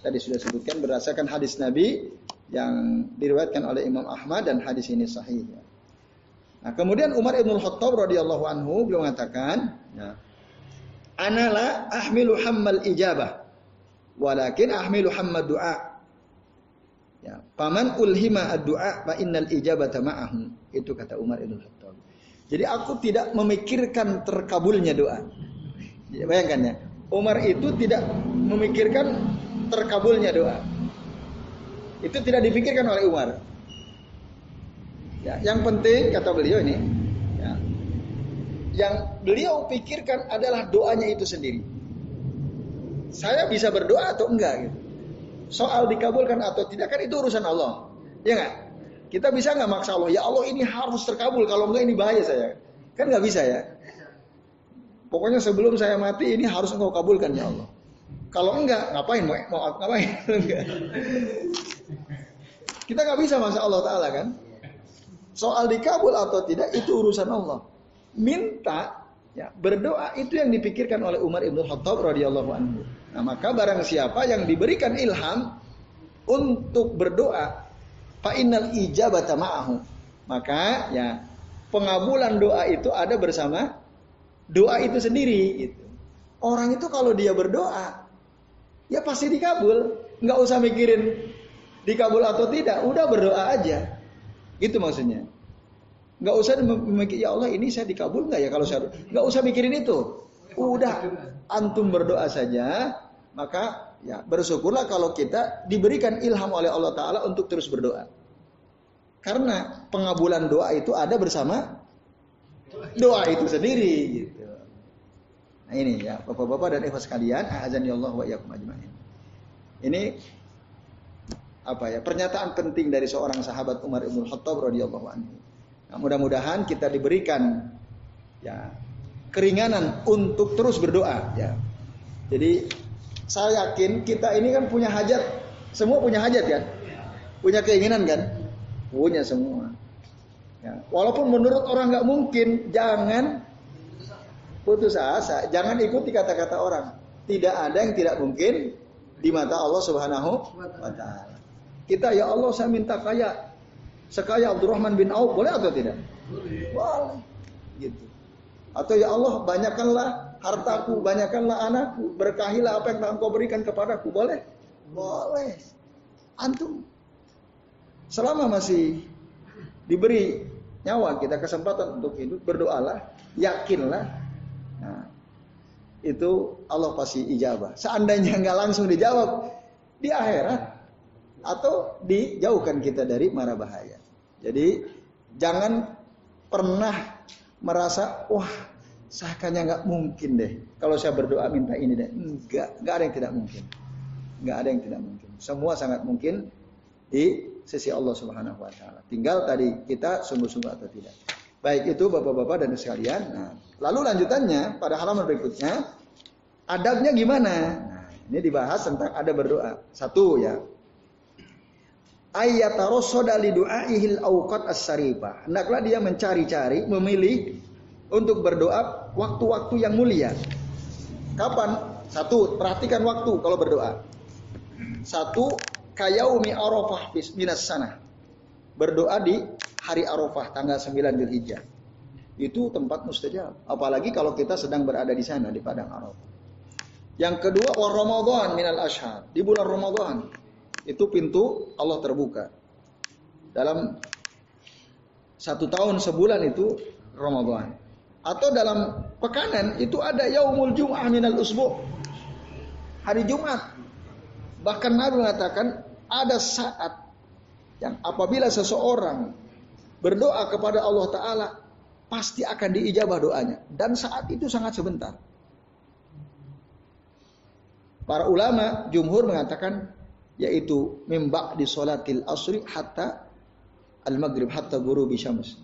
tadi sudah sebutkan berdasarkan hadis Nabi yang diriwayatkan oleh Imam Ahmad dan hadis ini sahih. Nah, kemudian Umar Ibnul Khattab radhiyallahu anhu beliau mengatakan, ya, ana la ahmilu hammal ijabah walakin ahmilu hammad du'a. Ya, paman ulhima ad-du'a fa innal ijabata ma'ahum. Itu kata Umar Ibnul Khattab. Jadi aku tidak memikirkan terkabulnya doa. Ya, bayangkan ya, Umar itu tidak memikirkan terkabulnya doa. Itu tidak dipikirkan oleh Umar. Ya, yang penting kata beliau ini, ya, yang beliau pikirkan adalah doanya itu sendiri. Saya bisa berdoa atau enggak? Gitu. Soal dikabulkan atau tidak kan itu urusan Allah, ya nggak? Kita bisa nggak maksa Allah? Ya Allah ini harus terkabul, kalau enggak ini bahaya saya. Kan nggak bisa ya. Pokoknya sebelum saya mati ini harus engkau kabulkan ya Allah. Kalau enggak, ngapain? Mau, mau ngapain? Kita nggak bisa masa Allah Ta'ala kan? Soal dikabul atau tidak itu urusan Allah. Minta, ya, berdoa itu yang dipikirkan oleh Umar Ibnul Khattab radhiyallahu anhu. Nah, maka barang siapa yang diberikan ilham untuk berdoa, fa innal ijabata ma'ahu. Maka ya pengabulan doa itu ada bersama doa itu sendiri. Gitu. Orang itu kalau dia berdoa, ya pasti dikabul. Nggak usah mikirin dikabul atau tidak, udah berdoa aja. Itu maksudnya. Nggak usah mikir, ya Allah ini saya dikabul nggak ya kalau saya. Nggak usah mikirin itu. Udah, antum berdoa saja. Maka ya bersyukurlah kalau kita diberikan ilham oleh Allah Ta'ala untuk terus berdoa. Karena pengabulan doa itu ada bersama doa itu sendiri gitu. Nah ini ya bapak-bapak dan ikhwas sekalian, a'azanillahu wa iyyakum ajmain. Ini apa ya pernyataan penting dari seorang sahabat Umar Ibnul Khattab radhiyallahu anhu. Nah, mudah-mudahan kita diberikan ya keringanan untuk terus berdoa ya. Jadi saya yakin kita ini kan punya hajat, semua punya hajat kan? Punya keinginan kan? Punya semua. Ya, walaupun menurut orang nggak mungkin, jangan putus asa, jangan ikuti kata-kata orang. Tidak ada yang tidak mungkin di mata Allah Subhanahu wa Ta'ala. Kita ya Allah saya minta kaya, sekaya Abdurrahman bin Auf boleh atau tidak? Boleh. Gitu. Atau ya Allah banyakkanlah hartaku, banyakkanlah anakku, berkahilah apa yang telah Engkau berikan kepadaku, boleh? Boleh. Antum selama masih diberi nyawa kita kesempatan untuk hidup, berdoalah, yakinlah. Nah, itu Allah pasti ijabah. Seandainya nggak langsung dijawab di akhirat atau dijauhkan kita dari mara bahaya. Jadi jangan pernah merasa wah saya kayaknya nggak mungkin deh. Kalau saya berdoa minta ini deh, enggak, nggak ada yang tidak mungkin. Nggak ada yang tidak mungkin. Semua sangat mungkin di sisi Allah Subhanahu wa Ta'ala. Tinggal tadi kita sungguh-sungguh atau tidak. Baik itu bapak-bapak dan sekalian. Nah, lalu lanjutannya pada halaman berikutnya adabnya gimana? Nah, ini dibahas tentang adab berdoa. Satu ya. Ayyatarassoda li du'aihil awqat as-sarifah. Hendaklah dia mencari-cari, memilih untuk berdoa waktu-waktu yang mulia. Kapan? Satu, perhatikan waktu kalau berdoa. Satu, kayaumi Arafah minas sana. Berdoa di hari Arafah tanggal sembilan Dzulhijjah. Itu tempat mustajab, apalagi kalau kita sedang berada di sana di padang Arafah. Yang kedua, wa Ramadan minal ashar. Di bulan Ramadan itu pintu Allah terbuka. Dalam satu tahun sebulan itu Ramadan. Atau dalam pekanan itu ada yaumul jum'ah minal usbu'. Hari Jumat. Bahkan Nabi mengatakan ada saat yang apabila seseorang berdoa kepada Allah Ta'ala pasti akan diijabah doanya. Dan saat itu sangat sebentar. Para ulama jumhur mengatakan yaitu mimba di sholatil asri hatta al maghrib hatta ghurubi syams.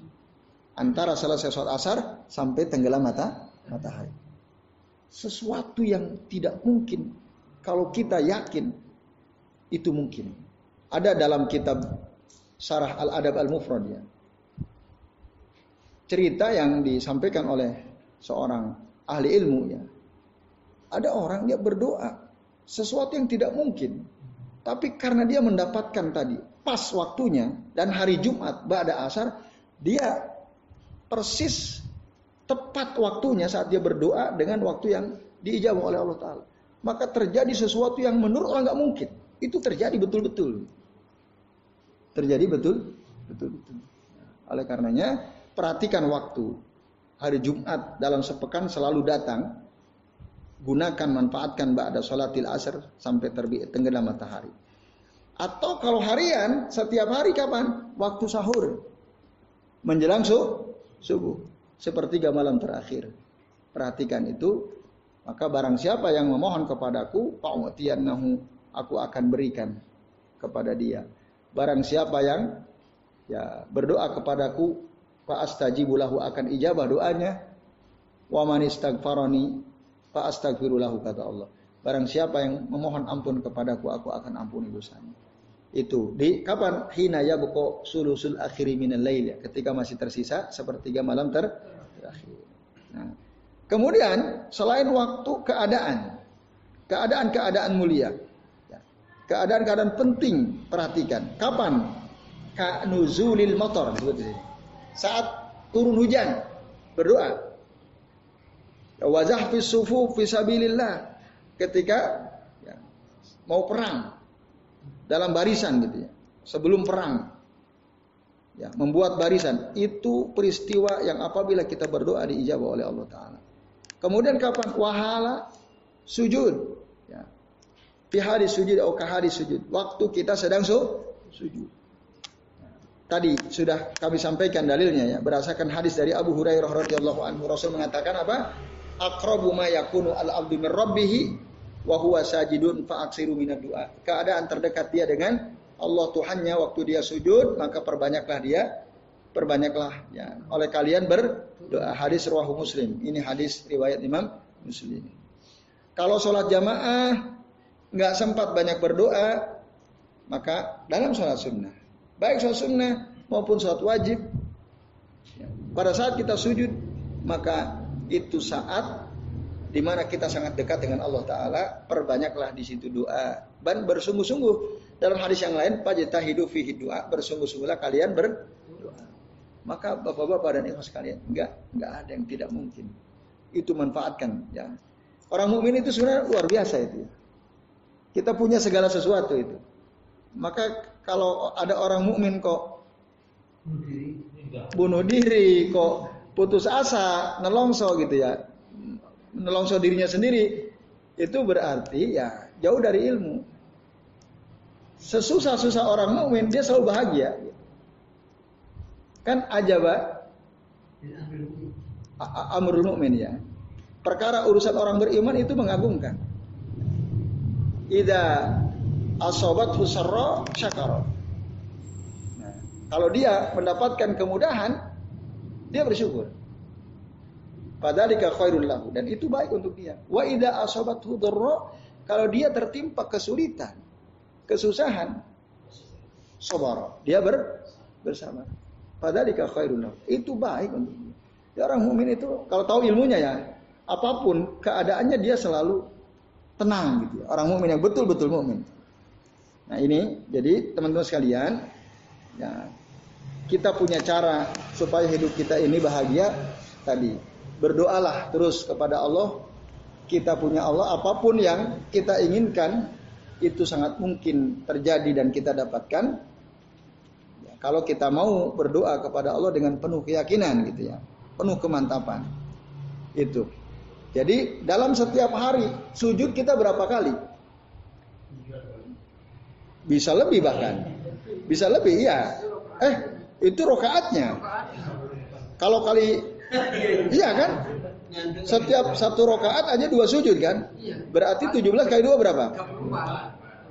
Antara selesai sholat asar sampai tenggelam mata matahari. sesuatu yang tidak mungkin kalau kita yakin itu mungkin. Ada dalam kitab Syarah Al-Adab Al-Mufrad ya. Cerita yang disampaikan oleh seorang ahli ilmu ya. Ada orang dia berdoa sesuatu yang tidak mungkin, tapi karena dia mendapatkan tadi pas waktunya dan hari Jumat ba'da asar, dia persis tepat waktunya saat dia berdoa dengan waktu yang diijabah oleh Allah Ta'ala. Maka terjadi sesuatu yang menurut orang nggak mungkin. Itu terjadi betul-betul. Terjadi betul, betul-betul. Oleh karenanya perhatikan waktu. Hari Jumat dalam sepekan selalu datang. Gunakan, manfaatkan ba'da sholatil asr sampai terbit tenggelam matahari. Atau kalau harian, setiap hari kapan? Waktu sahur menjelang su, subuh, sepertiga malam terakhir. Perhatikan itu. Maka barang siapa yang memohon kepadaku, fa'utiyannahu, aku akan berikan kepada dia. Barang siapa yang ya berdoa kepadaku, fa'astajibu lahu, akan ijabah doanya. Wa man istaghfarani astagfirullahu, kata Allah. Barang siapa yang memohon ampun kepadaku, aku akan ampuni dosanya. Itu di kapan? Hina yabqa sulusul akhiri minal lail, ketika masih tersisa sepertiga malam ter terakhir. Nah, kemudian selain waktu, keadaan. Keadaan-keadaan mulia. Keadaan-keadaan penting perhatikan. Kapan? Ka nuzulil matar, saat turun hujan berdoa. Wazah fi sufuf fi sabilillah, ketika ya, mau perang dalam barisan gitu ya, sebelum perang ya, membuat barisan. Itu peristiwa yang apabila kita berdoa diijabah oleh Allah Ta'ala. Kemudian kapan? Wahala sujud ya. Fi hari sujud atau kahari sujud, waktu kita sedang su, sujud. Tadi sudah kami sampaikan dalilnya ya, berdasarkan hadis dari Abu Hurairah radhiyallahu anhu. Rasul mengatakan apa? Aqrabu ma yakunu al-'abdu min rabbih wa huwa sajidun fa aksiru minad du'a. Keadaan terdekat dia dengan Allah Tuhannya waktu dia sujud, maka perbanyaklah dia, perbanyaklah ya, oleh kalian berdoa. Hadis riwayat Muslim. Ini hadis riwayat Imam Muslim. Kalau sholat jamaah nggak sempat banyak berdoa, maka dalam sholat sunnah, baik sholat sunnah maupun sholat wajib, pada saat kita sujud maka itu saat dimana kita sangat dekat dengan Allah Ta'ala. Perbanyaklah di situ doa dan bersungguh-sungguh. Dalam hadis yang lain, fajtahidu fihi du'a, bersungguh-sungguhlah kalian berdoa. Maka bapak-bapak dan ibu sekalian, enggak, enggak ada yang tidak mungkin. Itu manfaatkan ya. Orang mukmin itu sebenarnya luar biasa itu. Kita punya segala sesuatu itu. Maka kalau ada orang mukmin kok bunuh diri, kok putus asa, nelongso gitu ya, nelongso dirinya sendiri, itu berarti ya jauh dari ilmu. Sesusah-susah orang mukmin dia selalu bahagia. Kan ajaba amrul mukmin ya. Perkara urusan orang beriman itu mengagumkan. Idza asobathu sarra syakara. Nah, kalau dia mendapatkan kemudahan, dia bersyukur. Fadzalika khairul lahu, dan itu baik untuk dia. Wa idza asabathu dharra, kalau dia tertimpa kesulitan, kesusahan, sabar, dia ber, bersabar. Fadzalika khairul lahu, itu baik untuk dia. Ya, orang mukmin itu kalau tahu ilmunya ya, apapun keadaannya dia selalu tenang gitu ya. Orang mukmin yang betul-betul mukmin. Nah, ini jadi teman-teman sekalian ya, kita punya cara supaya hidup kita ini bahagia tadi. Berdoalah terus kepada Allah. Kita punya Allah, apapun yang kita inginkan itu sangat mungkin terjadi dan kita dapatkan. Ya, kalau kita mau berdoa kepada Allah dengan penuh keyakinan gitu ya. Penuh kemantapan. Itu. Jadi dalam setiap hari sujud kita berapa kali? Bisa lebih bahkan. Bisa lebih iya. Eh Itu rokaatnya. Kalau kali iya kan? Setiap satu rokaat aja dua sujud kan? Berarti tujuh belas kali dua berapa?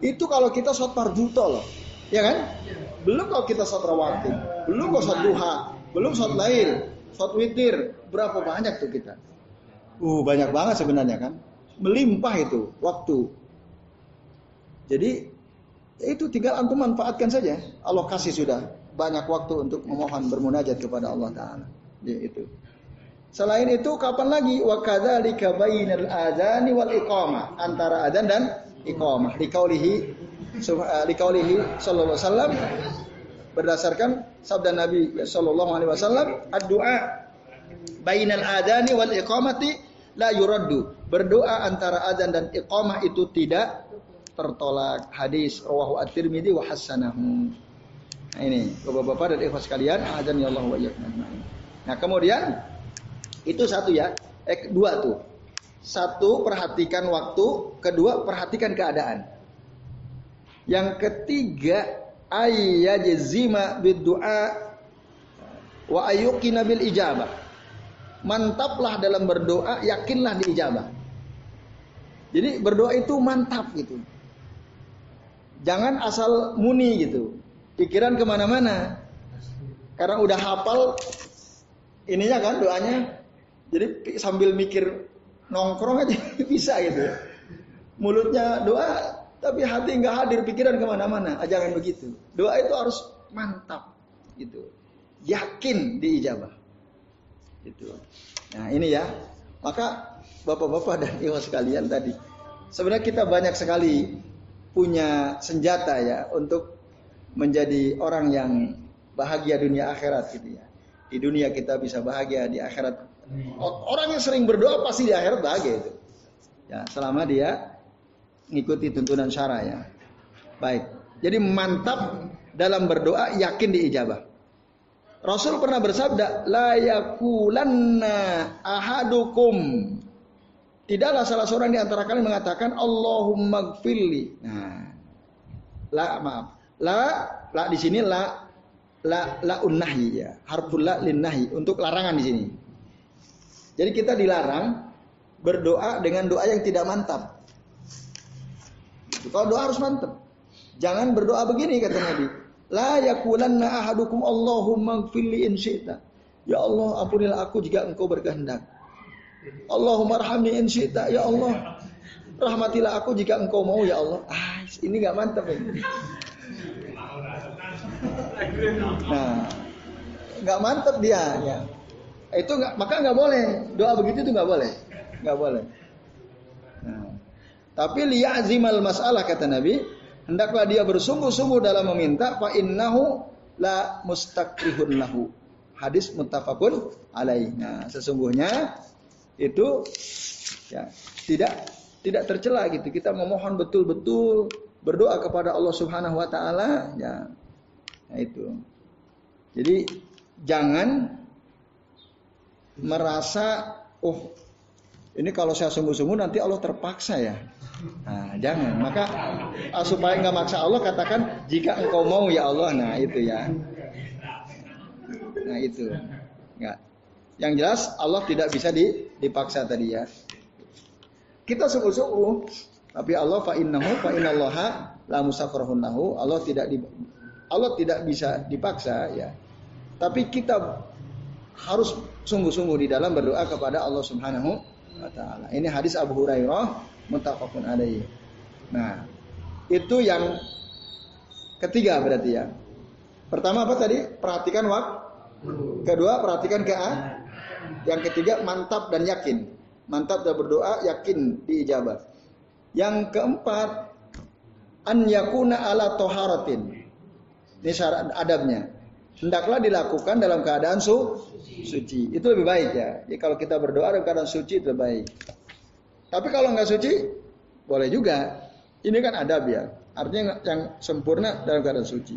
Itu kalau kita sholat farduto loh. Ya kan? Belum kalau kita sholat rawatib, belum kalau sholat duha, belum sholat lail, sholat witir, berapa banyak tuh kita. Uh, banyak banget sebenarnya kan, melimpah itu waktu. Jadi itu tinggal antum manfaatkan saja. Allah kasih sudah banyak waktu untuk memohon bermunajat kepada Allah Taala. Itu. Selain itu kapan lagi? Wa kadzalika bainal adzani wal iqamah, antara adzan dan iqamah. Liqaulihi liqaulihi sallallahu alaihi wasallam, berdasarkan sabda Nabi sallallahu alaihi wasallam, ad-du'a bainal adzani wal iqamati la yuraddu. Berdoa antara adzan dan iqamah itu tidak tertolak. Hadis rawahu At-Tirmidzi wa hasanahu. Nah, ini Bapak-bapak dan ikhwan sekalian, azan ya Allah wa iyyakum. Nah, kemudian itu satu ya, eh, dua tuh. Satu, perhatikan waktu, kedua perhatikan keadaan. Yang ketiga, ayyajzima biddu'a wa ayyuqina bil ijabah. Mantaplah dalam berdoa, yakinlah diijabah. Jadi berdoa itu mantap gitu. Jangan asal muni gitu. Pikiran kemana-mana. Karena udah hafal ininya kan doanya. Jadi sambil mikir nongkrong aja bisa gitu. Mulutnya doa tapi hati nggak hadir, pikiran kemana-mana. Jangan begitu. Doa itu harus mantap gitu. Yakin diijabah. Gitu. Nah ini ya. Maka bapak-bapak dan ibu sekalian tadi, sebenarnya kita banyak sekali punya senjata ya untuk menjadi orang yang bahagia dunia akhirat gitu ya. Di dunia kita bisa bahagia, di akhirat orang yang sering berdoa pasti di akhirat bahagia itu. Ya, selama dia ngikuti tuntunan syara ya. Baik. Jadi mantap dalam berdoa, yakin diijabah. Rasul pernah bersabda, la yaqulanna ahadukum, tidaklah salah seorang di antara kalian mengatakan Allahumma gfirli. Nah, la maaf. La la di sini la la la unnahi ya. Harful la linnahi untuk larangan di sini. Jadi kita dilarang berdoa dengan doa yang tidak mantap. Kalau doa harus mantap. Jangan berdoa begini kata Nabi. La yaqulanna ahadukum Allahumma gfirli in syi'ta. Ya Allah, ampunilah aku jika engkau berkehendak. Allahumma arhamni in syi'ta. Ya Allah, rahmatilah aku jika engkau mau ya Allah. Ah, ini enggak mantap ini. Nah, enggak mantap dia ya. Itu enggak, maka enggak boleh. Doa begitu itu enggak boleh. Enggak boleh. Nah, tapi liya'zimal mas'alah kata Nabi, hendaklah dia bersungguh-sungguh dalam meminta, fa innahu la mustakrihun lahu. Hadis muttafaqun alaih. Nah, sesungguhnya itu ya, tidak tidak tercela gitu. Kita memohon betul-betul berdoa kepada Allah Subhanahu wa taala ya. Nah, itu. Jadi jangan merasa oh ini kalau saya sungguh-sungguh nanti Allah terpaksa ya. Nah, jangan. Maka supaya nggak maksa Allah, katakan jika engkau mau ya Allah. Nah itu ya. Nah itu. Nggak. Yang jelas Allah tidak bisa dipaksa tadi ya. Kita sungguh-sungguh, tapi Allah fa innahu fa innallaha la musakrahun lahu. Allah tidak di, Allah tidak bisa dipaksa ya. Tapi kita harus sungguh-sungguh di dalam berdoa kepada Allah Subhanahu wa taala. Ini hadis Abu Hurairah muttafaqun alaih. Nah, itu yang ketiga berarti ya. Pertama apa tadi? Perhatikan waktu. Kedua, perhatikan keadaan. Yang ketiga, mantap dan yakin. Mantap dan berdoa, yakin diijabah. Yang keempat, an yakuna ala taharatin. Ini syarat adabnya. Hendaklah dilakukan dalam keadaan su suci. Itu lebih baik ya. Jadi kalau kita berdoa dalam keadaan suci itu lebih baik. Tapi kalau nggak suci, boleh juga. Ini kan adab ya. Artinya yang sempurna dalam keadaan suci.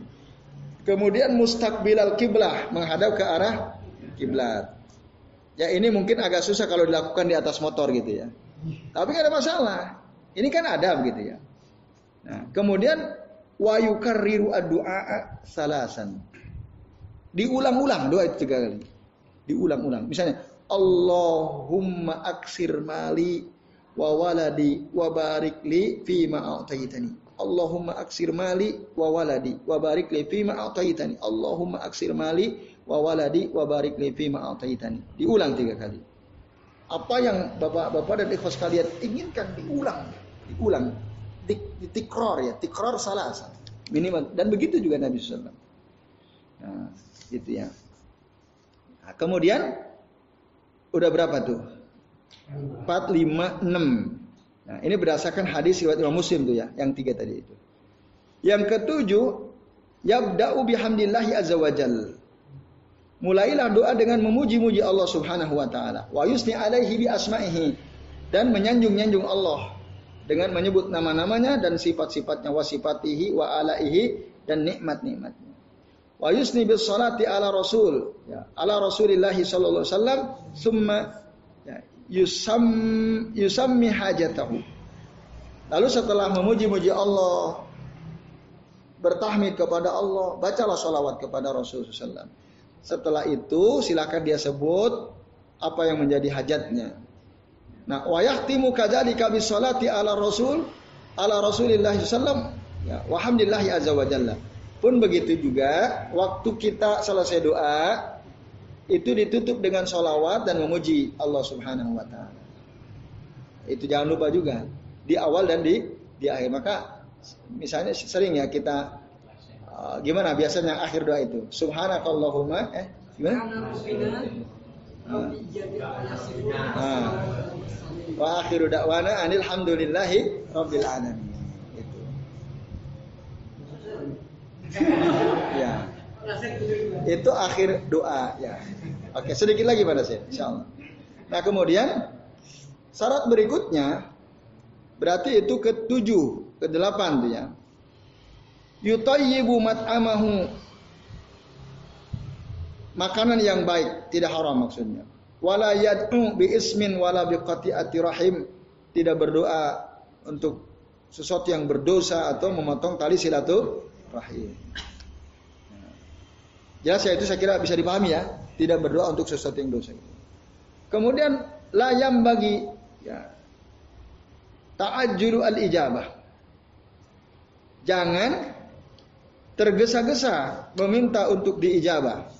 Kemudian mustaqbilal kiblah, menghadap ke arah kiblat. Ya ini mungkin agak susah kalau dilakukan di atas motor gitu ya. Tapi nggak ada masalah. Ini kan adab gitu ya. Nah, kemudian wayukarriru ad-du'a salasan. Diulang-ulang doa itu tiga kali. Diulang-ulang. Misalnya Allahumma aksir mali wa waladi wa barik li fima a'taytani. Allahumma aksir mali wa waladi wa barik li fima a'taytani. Allahumma aksir mali wa waladi wa barik li fima a'taytani. Diulang tiga kali. apa yang bapak-bapak dan ikhwas kalian inginkan diulang, diulang, ditikror ya, tikror salah satu minimal. Dan begitu juga Nabi shallallahu alaihi wasallam. Nah, gitu ya. Nah, kemudian udah berapa tuh? empat, lima, enam. Nah, ini berdasarkan hadis riwayat Imam Muslim tuh ya, yang tiga tadi itu. Yang ketujuh, yabda'u bihamdillahi azza wajal. Mulailah doa dengan memuji-muji Allah Subhanahu wa taala. Wa yusni alaihi bi asma'ihi, dan menyanjung-nyanjung Allah dengan menyebut nama-namanya dan sifat-sifatnya, wasifatihi wa alaihi, dan nikmat-nikmatnya. Wa yusni bis salati ala rasul, ya, ala Rasulillah sallallahu alaihi wasallam, summa yusam yusammi hajatahu. Lalu setelah memuji-muji Allah, bertahmid kepada Allah, bacalah salawat kepada Rasul sallallahu alaihi wasallam. Setelah itu silakan dia sebut apa yang menjadi hajatnya. Nah, wayahtimu kadzalika bisolati ala rasul ala rasulillah sallam ya walhamdulillah azza wajalla. Pun begitu juga waktu kita selesai doa itu ditutup dengan sholawat dan memuji Allah Subhanahu wa taala. Itu jangan lupa juga di awal dan di di akhir. Maka misalnya sering ya kita gimana biasanya akhir doa itu? Subhanakallahumma eh gimana? Ah. Wa akhiru da'wana anil hamdulillahi rabbil alamin. Itu. Ya. Itu akhir doa ya. Oke, sedikit lagi Pak Nasir, insyaallah. Nah, kemudian syarat berikutnya berarti itu ketujuh, kedelapan tuh ya. Yutayyibu mat'amahu, makanan yang baik, tidak haram maksudnya. Wala yad'u bi ismin wala bi qati'ati rahim, tidak berdoa untuk sesuatu yang berdosa atau memotong tali silaturahim. Jelas ya, itu saya kira bisa dipahami ya, tidak berdoa untuk sesuatu yang dosa. Kemudian layam bagi ya, ta'ajjulu al-ijabah, jangan tergesa-gesa meminta untuk diijabah.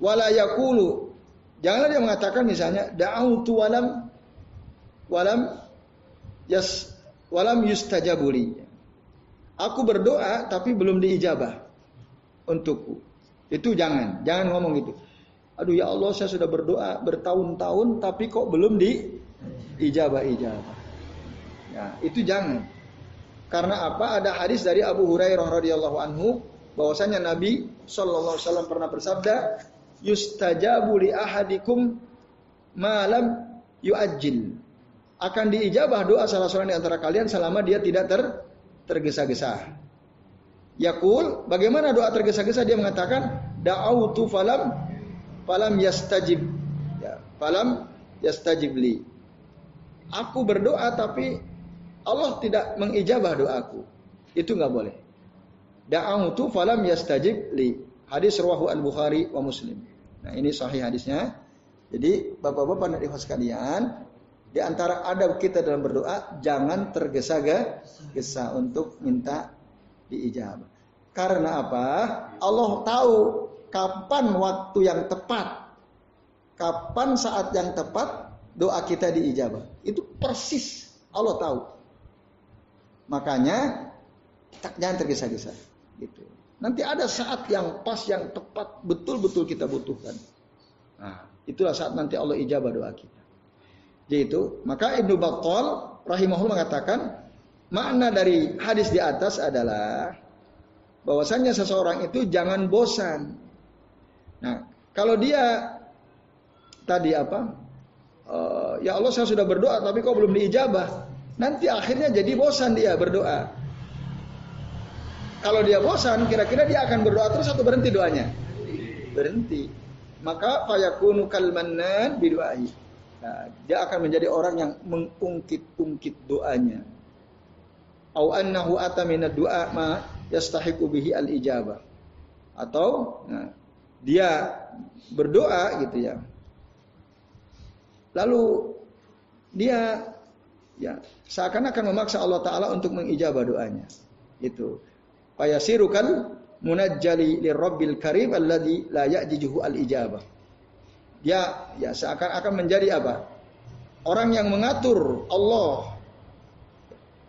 Wala yaqulu, janganlah dia mengatakan misalnya da'autu walam walam yas walam yustajabuli. Aku berdoa tapi belum diijabah untukku. Itu jangan, jangan ngomong gitu. Aduh ya Allah, saya sudah berdoa bertahun-tahun tapi kok belum diijabah-ijabah. Ya, itu jangan. Karena apa? Ada hadis dari Abu Hurairah radhiyallahu anhu bahwasanya Nabi sallallahu alaihi wasallam pernah bersabda, "Yustajabu li ahadikum ma lam yu'ajjil." Akan diijabah doa salah seorang di antara kalian selama dia tidak ter tergesa-gesa. Yaqul, bagaimana doa tergesa-gesa? Dia mengatakan, "Da'autu falam falam yastajib." Ya, falam yastajib li. Aku berdoa tapi Allah tidak mengijabah doaku. Itu enggak boleh. Da'autu falam yastajib li. Hadis riwayat Al-Bukhari wa Muslim. Nah, ini sahih hadisnya. Jadi, Bapak-bapak dan ibu sekalian, di antara adab kita dalam berdoa, jangan tergesa-gesa untuk minta diijabah. Karena apa? Allah tahu kapan waktu yang tepat. Kapan saat yang tepat doa kita diijabah. Itu persis Allah tahu. Makanya jangan tergesa-gesa gitu. Nanti ada saat yang pas, yang tepat, betul-betul kita butuhkan. Nah, itulah saat nanti Allah ijabah doa kita. Yaitu, maka Ibnu Battal rahimahullah mengatakan makna dari hadis di atas adalah bahwasannya seseorang itu jangan bosan. Nah, kalau dia tadi apa? Uh, ya Allah, saya sudah berdoa tapi kok belum diijabah. Nanti akhirnya jadi bosan dia berdoa. Kalau dia bosan, kira-kira dia akan berdoa terus atau berhenti doanya? Berhenti. Maka fayakunu kalmannan bidu'ai. Nah, dia akan menjadi orang yang mengungkit-ungkit doanya. Au annahu atamina du'a ma yastahiqu bihi al-ijabah. Atau nah, dia berdoa gitu ya. Lalu dia ya, seakan-akan memaksa Allah Ta'ala untuk mengijabah doanya. Itu. Fayasirukan munajjali lirrabbil karim alladhi la ya'jijuhu al-ijabah. Dia ya seakan-akan menjadi apa? Orang yang mengatur Allah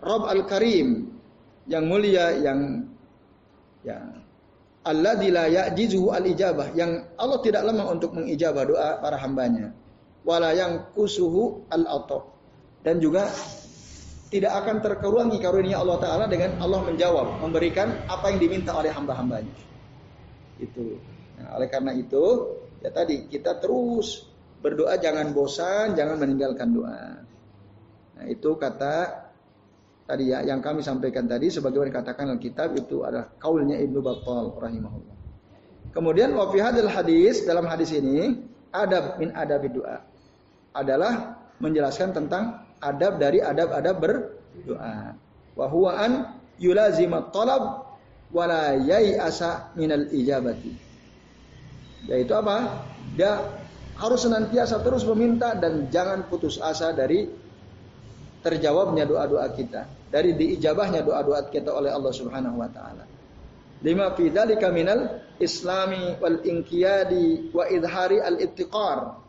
Rabb Al-Karim, yang mulia, yang yang alladzi la ya'jizuhu al-ijabah, yang Allah tidak lemah untuk mengijabah doa para hambanya, wala yang kusuhu al-'atha, dan juga tidak akan terkurangi karunia Allah Ta'ala dengan Allah menjawab, memberikan apa yang diminta oleh hamba-hambanya. Itu. Nah, oleh karena itu, ya tadi kita terus berdoa, jangan bosan, jangan meninggalkan doa. Nah, itu kata tadi ya, yang kami sampaikan tadi sebagaimana dikatakan Alkitab, itu adalah kaulnya Ibnu Battal rahimahullah. Kemudian wa fi hadil hadis, dalam hadis ini adab min adabid doa adalah menjelaskan tentang adab dari adab-adab berdoa. Wa huwa an yulazimat talab wa la ya'asa minal ijabati. Yaitu apa? Dia harus senantiasa terus meminta dan jangan putus asa dari terjawabnya doa-doa kita, dari diijabahnya doa-doa kita oleh Allah Subhanahu wa taala. Lima fi dzalika minal islami wal inqiyadi wa idhari al-ittiqar.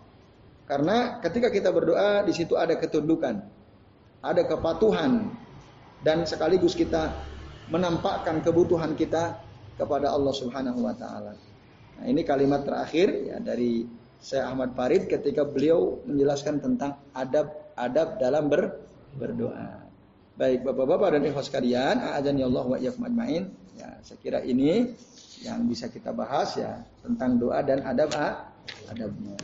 Karena ketika kita berdoa di situ ada ketundukan, ada kepatuhan, dan sekaligus kita menampakkan kebutuhan kita kepada Allah Subhanahu wa taala. Nah, ini kalimat terakhir ya dari Syekh Ahmad Farid ketika beliau menjelaskan tentang adab-adab dalam ber, berdoa. Baik Bapak-bapak dan ikhwan sekalian, a'adzani Allah wa iyyakum ajmain. Ya, saya kira ini yang bisa kita bahas ya tentang doa dan adab adabnya.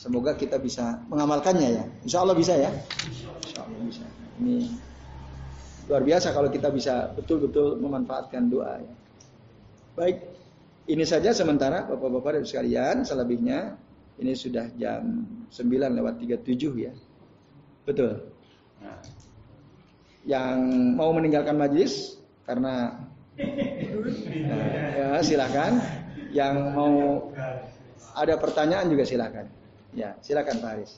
Semoga kita bisa mengamalkannya ya. Insya Allah bisa ya. Insya Allah bisa. Ini luar biasa kalau kita bisa betul-betul memanfaatkan doa ya. Baik, ini saja sementara Bapak-bapak dan sekalian, selebihnya ini sudah jam sembilan lewat tiga puluh tujuh ya. Betul. Nah, yang mau meninggalkan majelis karena nah, ya silakan. Yang mau ada pertanyaan juga silakan. Ya, silakan Pak Haris.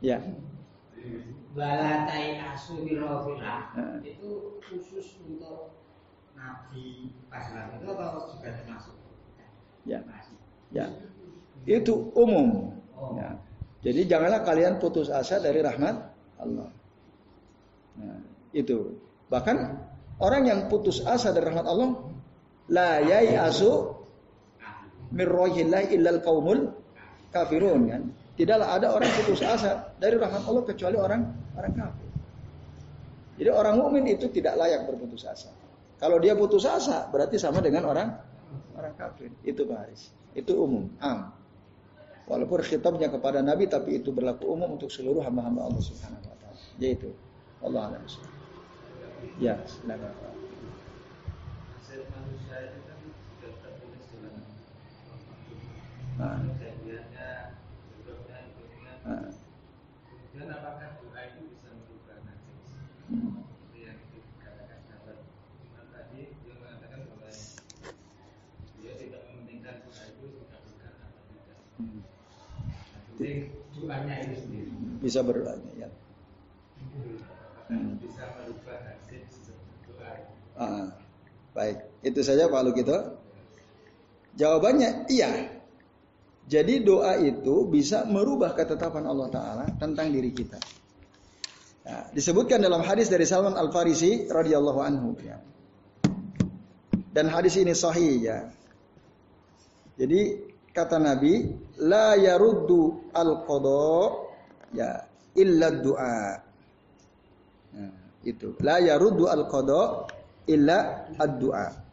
Ya. Balatai asubirofillah itu khusus untuk nabi pasangan itu atau juga termasuk? Ya. Ya. Itu umum. Ya. Jadi janganlah kalian putus asa dari rahmat Allah. Nah, itu. Bahkan orang yang putus asa dari rahmat Allah, la ya'asu mirrohillah illal kaumul kafirun, kan tidaklah ada orang putus asa dari rahmat Allah kecuali orang orang kafir. Jadi orang mukmin itu tidak layak berputus asa. Kalau dia putus asa berarti sama dengan orang orang kafir. Itu baris, itu umum, am. Walaupun khitabnya kepada Nabi tapi itu berlaku umum untuk seluruh hamba-hamba Allah Subhanahu wa taala. Yaitu Allah alam. Ya, silakan. Nah. Nah. Dan apakah doa itu bisa merubah nasib? Hmm. Seperti yang dikatakan sahabat Imam tadi, dia mengatakan bahwa dia tidak mementingkan doa itu tidak bukan apa saja. Jadi doanya itu sendiri. Bisa berdoanya ya. Hmm. Bisa merubah nasib doa. Ah, baik, itu saja Pak Lukito. Jawabannya iya. Jadi doa itu bisa merubah ketetapan Allah Ta'ala tentang diri kita. Nah, disebutkan dalam hadis dari Salman Al Farisi radhiyallahu anhu. Ya. Dan hadis ini sahih ya. Jadi kata Nabi, la yaruddu al-qadha ya illa ad-du'a. Nah, itu. La yaruddu al-qadha illa ad-du'a.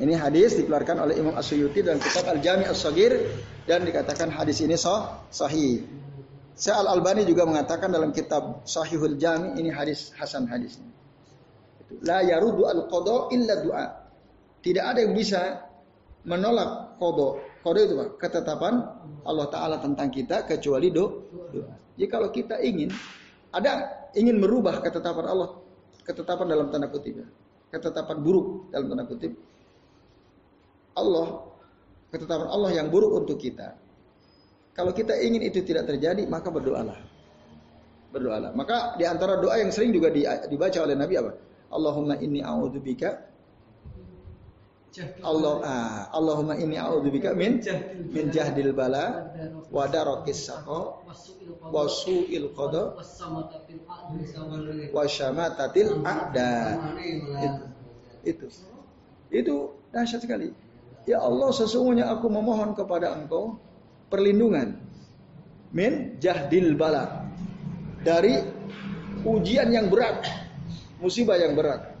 Ini hadis dikeluarkan oleh Imam As-Suyuti dalam kitab Al Jami' as sagir dan dikatakan hadis ini sah, sahih. Syaikh al-Albani juga mengatakan dalam kitab Sahihul Jami ini hadis hasan hadisnya. La yaruddu al-qadha illa du'a. Tidak ada yang bisa menolak qadha. Qadha itu apa? Ketetapan Allah Ta'ala tentang kita kecuali doa. Jadi kalau kita ingin ada ingin merubah ketetapan Allah, ketetapan dalam tanda kutip, ketetapan buruk dalam tanda kutip Allah, ketetapan Allah yang buruk untuk kita. Kalau kita ingin itu tidak terjadi, maka berdoalah. Berdoalah. Maka di antara doa yang sering juga dibaca oleh Nabi apa? Allahumma inni a'udzubika Allah ah, Allahumma inni a'udzubika min min jahdil bala wa darakis saqa wa su'il qada wa syamatatil a'da. Itu. Itu dahsyat sekali. Ya Allah, sesungguhnya aku memohon kepada Engkau perlindungan min jahdil bala, dari ujian yang berat, musibah yang berat.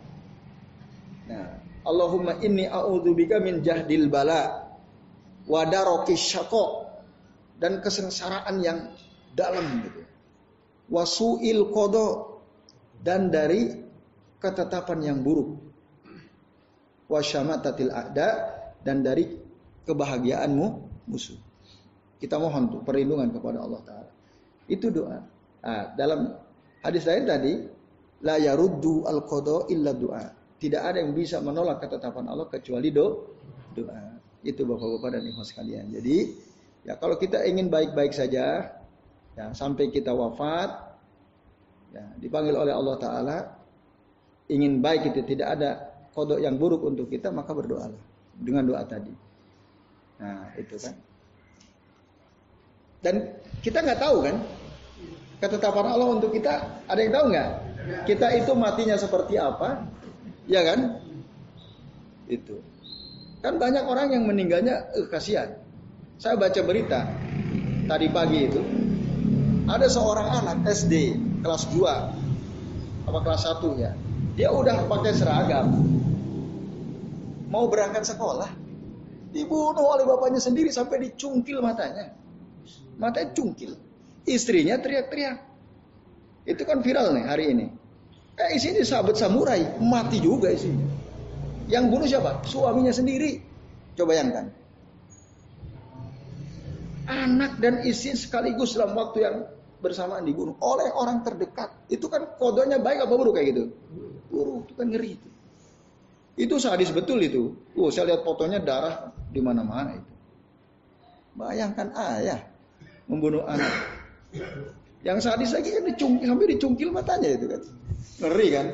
Nah, Allahumma inni a'udzubika min jahdil bala wa darakis syaqo, dan kesengsaraan yang dalam gitu. Wa su'il qada, dan dari ketetapan yang buruk. Wa syamatatil a'da, dan dari kebahagiaanmu musuh. Kita mohon tuh perlindungan kepada Allah Taala. Itu doa. Nah, dalam hadis lain tadi, la yaruddu al-qada illa du'a. Tidak ada yang bisa menolak ketetapan Allah kecuali doa. Itu bapak-bapak dan ibu sekalian. Jadi ya kalau kita ingin baik-baik saja, ya, sampai kita wafat, ya, dipanggil oleh Allah Ta'ala, ingin baik itu tidak ada kodok yang buruk untuk kita, maka berdoalah dengan doa tadi. Nah itu kan. Dan kita nggak tahu kan ketetapan Allah untuk kita, ada yang tahu nggak? Kita itu matinya seperti apa? Ya kan? Itu. Kan banyak orang yang meninggalnya eh, kasihan. Saya baca berita tadi pagi itu. Ada seorang anak S D kelas dua apa kelas satu ya. Dia udah pakai seragam. Mau berangkat sekolah. Dibunuh oleh bapaknya sendiri sampai dicungkil matanya. Matanya cungkil. Istrinya teriak-teriak. Itu kan viral nih hari ini. Eh isinya sahabat samurai, mati juga isinya. Yang bunuh siapa? Suaminya sendiri. Coba bayangkan. Anak dan istri sekaligus dalam waktu yang bersamaan dibunuh oleh orang terdekat. Itu kan kodoknya baik apa buruk kayak gitu? Buruk, itu kan ngeri itu. Itu sadis betul itu. Oh, saya lihat fotonya darah di mana-mana itu. Bayangkan ayah membunuh anak. Yang sadis lagi kan dicungkil, sampai dicungkil matanya itu kan. Ngeri kan?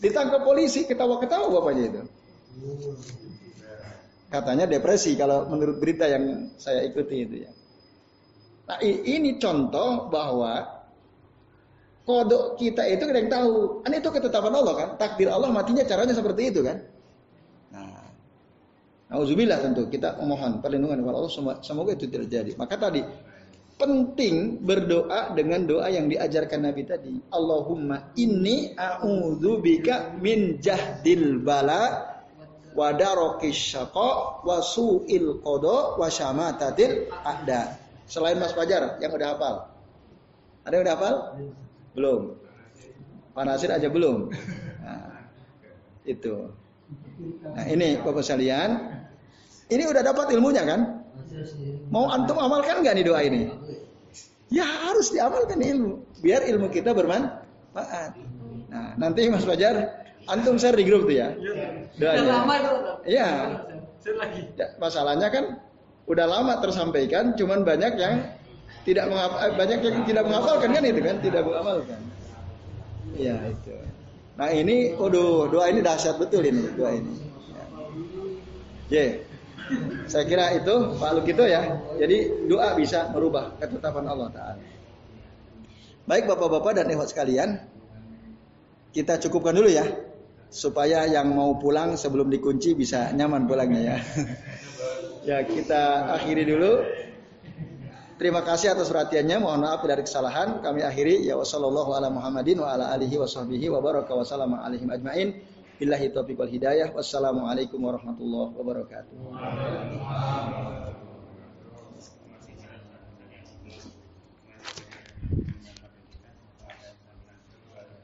Ditangkap polisi, ketawa-ketawa bapaknya itu. Katanya depresi kalau menurut berita yang saya ikuti itu ya. Nah ini contoh bahwa kodok kita itu kita yang tahu. Kan itu ketetapan Allah kan? Takdir Allah matinya caranya seperti itu kan? Nah, na'udzubillah tentu kita memohon perlindungan kepada Allah, semoga itu tidak terjadi. Maka tadi penting berdoa dengan doa yang diajarkan Nabi tadi. Allahumma inni a'udzubika min jahdil bala wa darakis syaqa wa su'il qada wa syamatatil a'da. Selain Mas Fajar yang udah hafal. Ada yang udah hafal? Belum. Pak Nasir aja belum. Nah, itu. Nah, ini Bapak sekalian, ini udah dapat ilmunya kan? Mau antum amalkan nggak nih doa ini? Ya harus diamalkan ilmu, biar ilmu kita bermanfaat. Nah nanti Mas Fajar, antum share di grup tuh ya. Doanya. Udah lama itu. Iya. Masalahnya kan udah lama tersampaikan, cuman banyak yang tidak menghafal, banyak yang tidak menghafalkan kan itu kan, tidak mengamalkan. Iya itu. Nah ini, waduh, doa ini dahsyat betul ini doa ini. Ya. Yeah. Saya kira itu Pak Lukito ya. Jadi doa bisa merubah ketetapan Allah Ta'ala. Baik bapak-bapak dan ikhwan sekalian, kita cukupkan dulu ya, supaya yang mau pulang sebelum dikunci bisa nyaman pulangnya ya. Ya kita akhiri dulu. Terima kasih atas perhatiannya. Mohon maaf dari kesalahan. Kami akhiri. Ya wassalallahu ala Muhammadin wa ala alihi wa sahbihi wa baraka wa salamu alaihim ajmain. Billahi taufiq wal hidayah. Wassalamualaikum warahmatullahi wabarakatuh.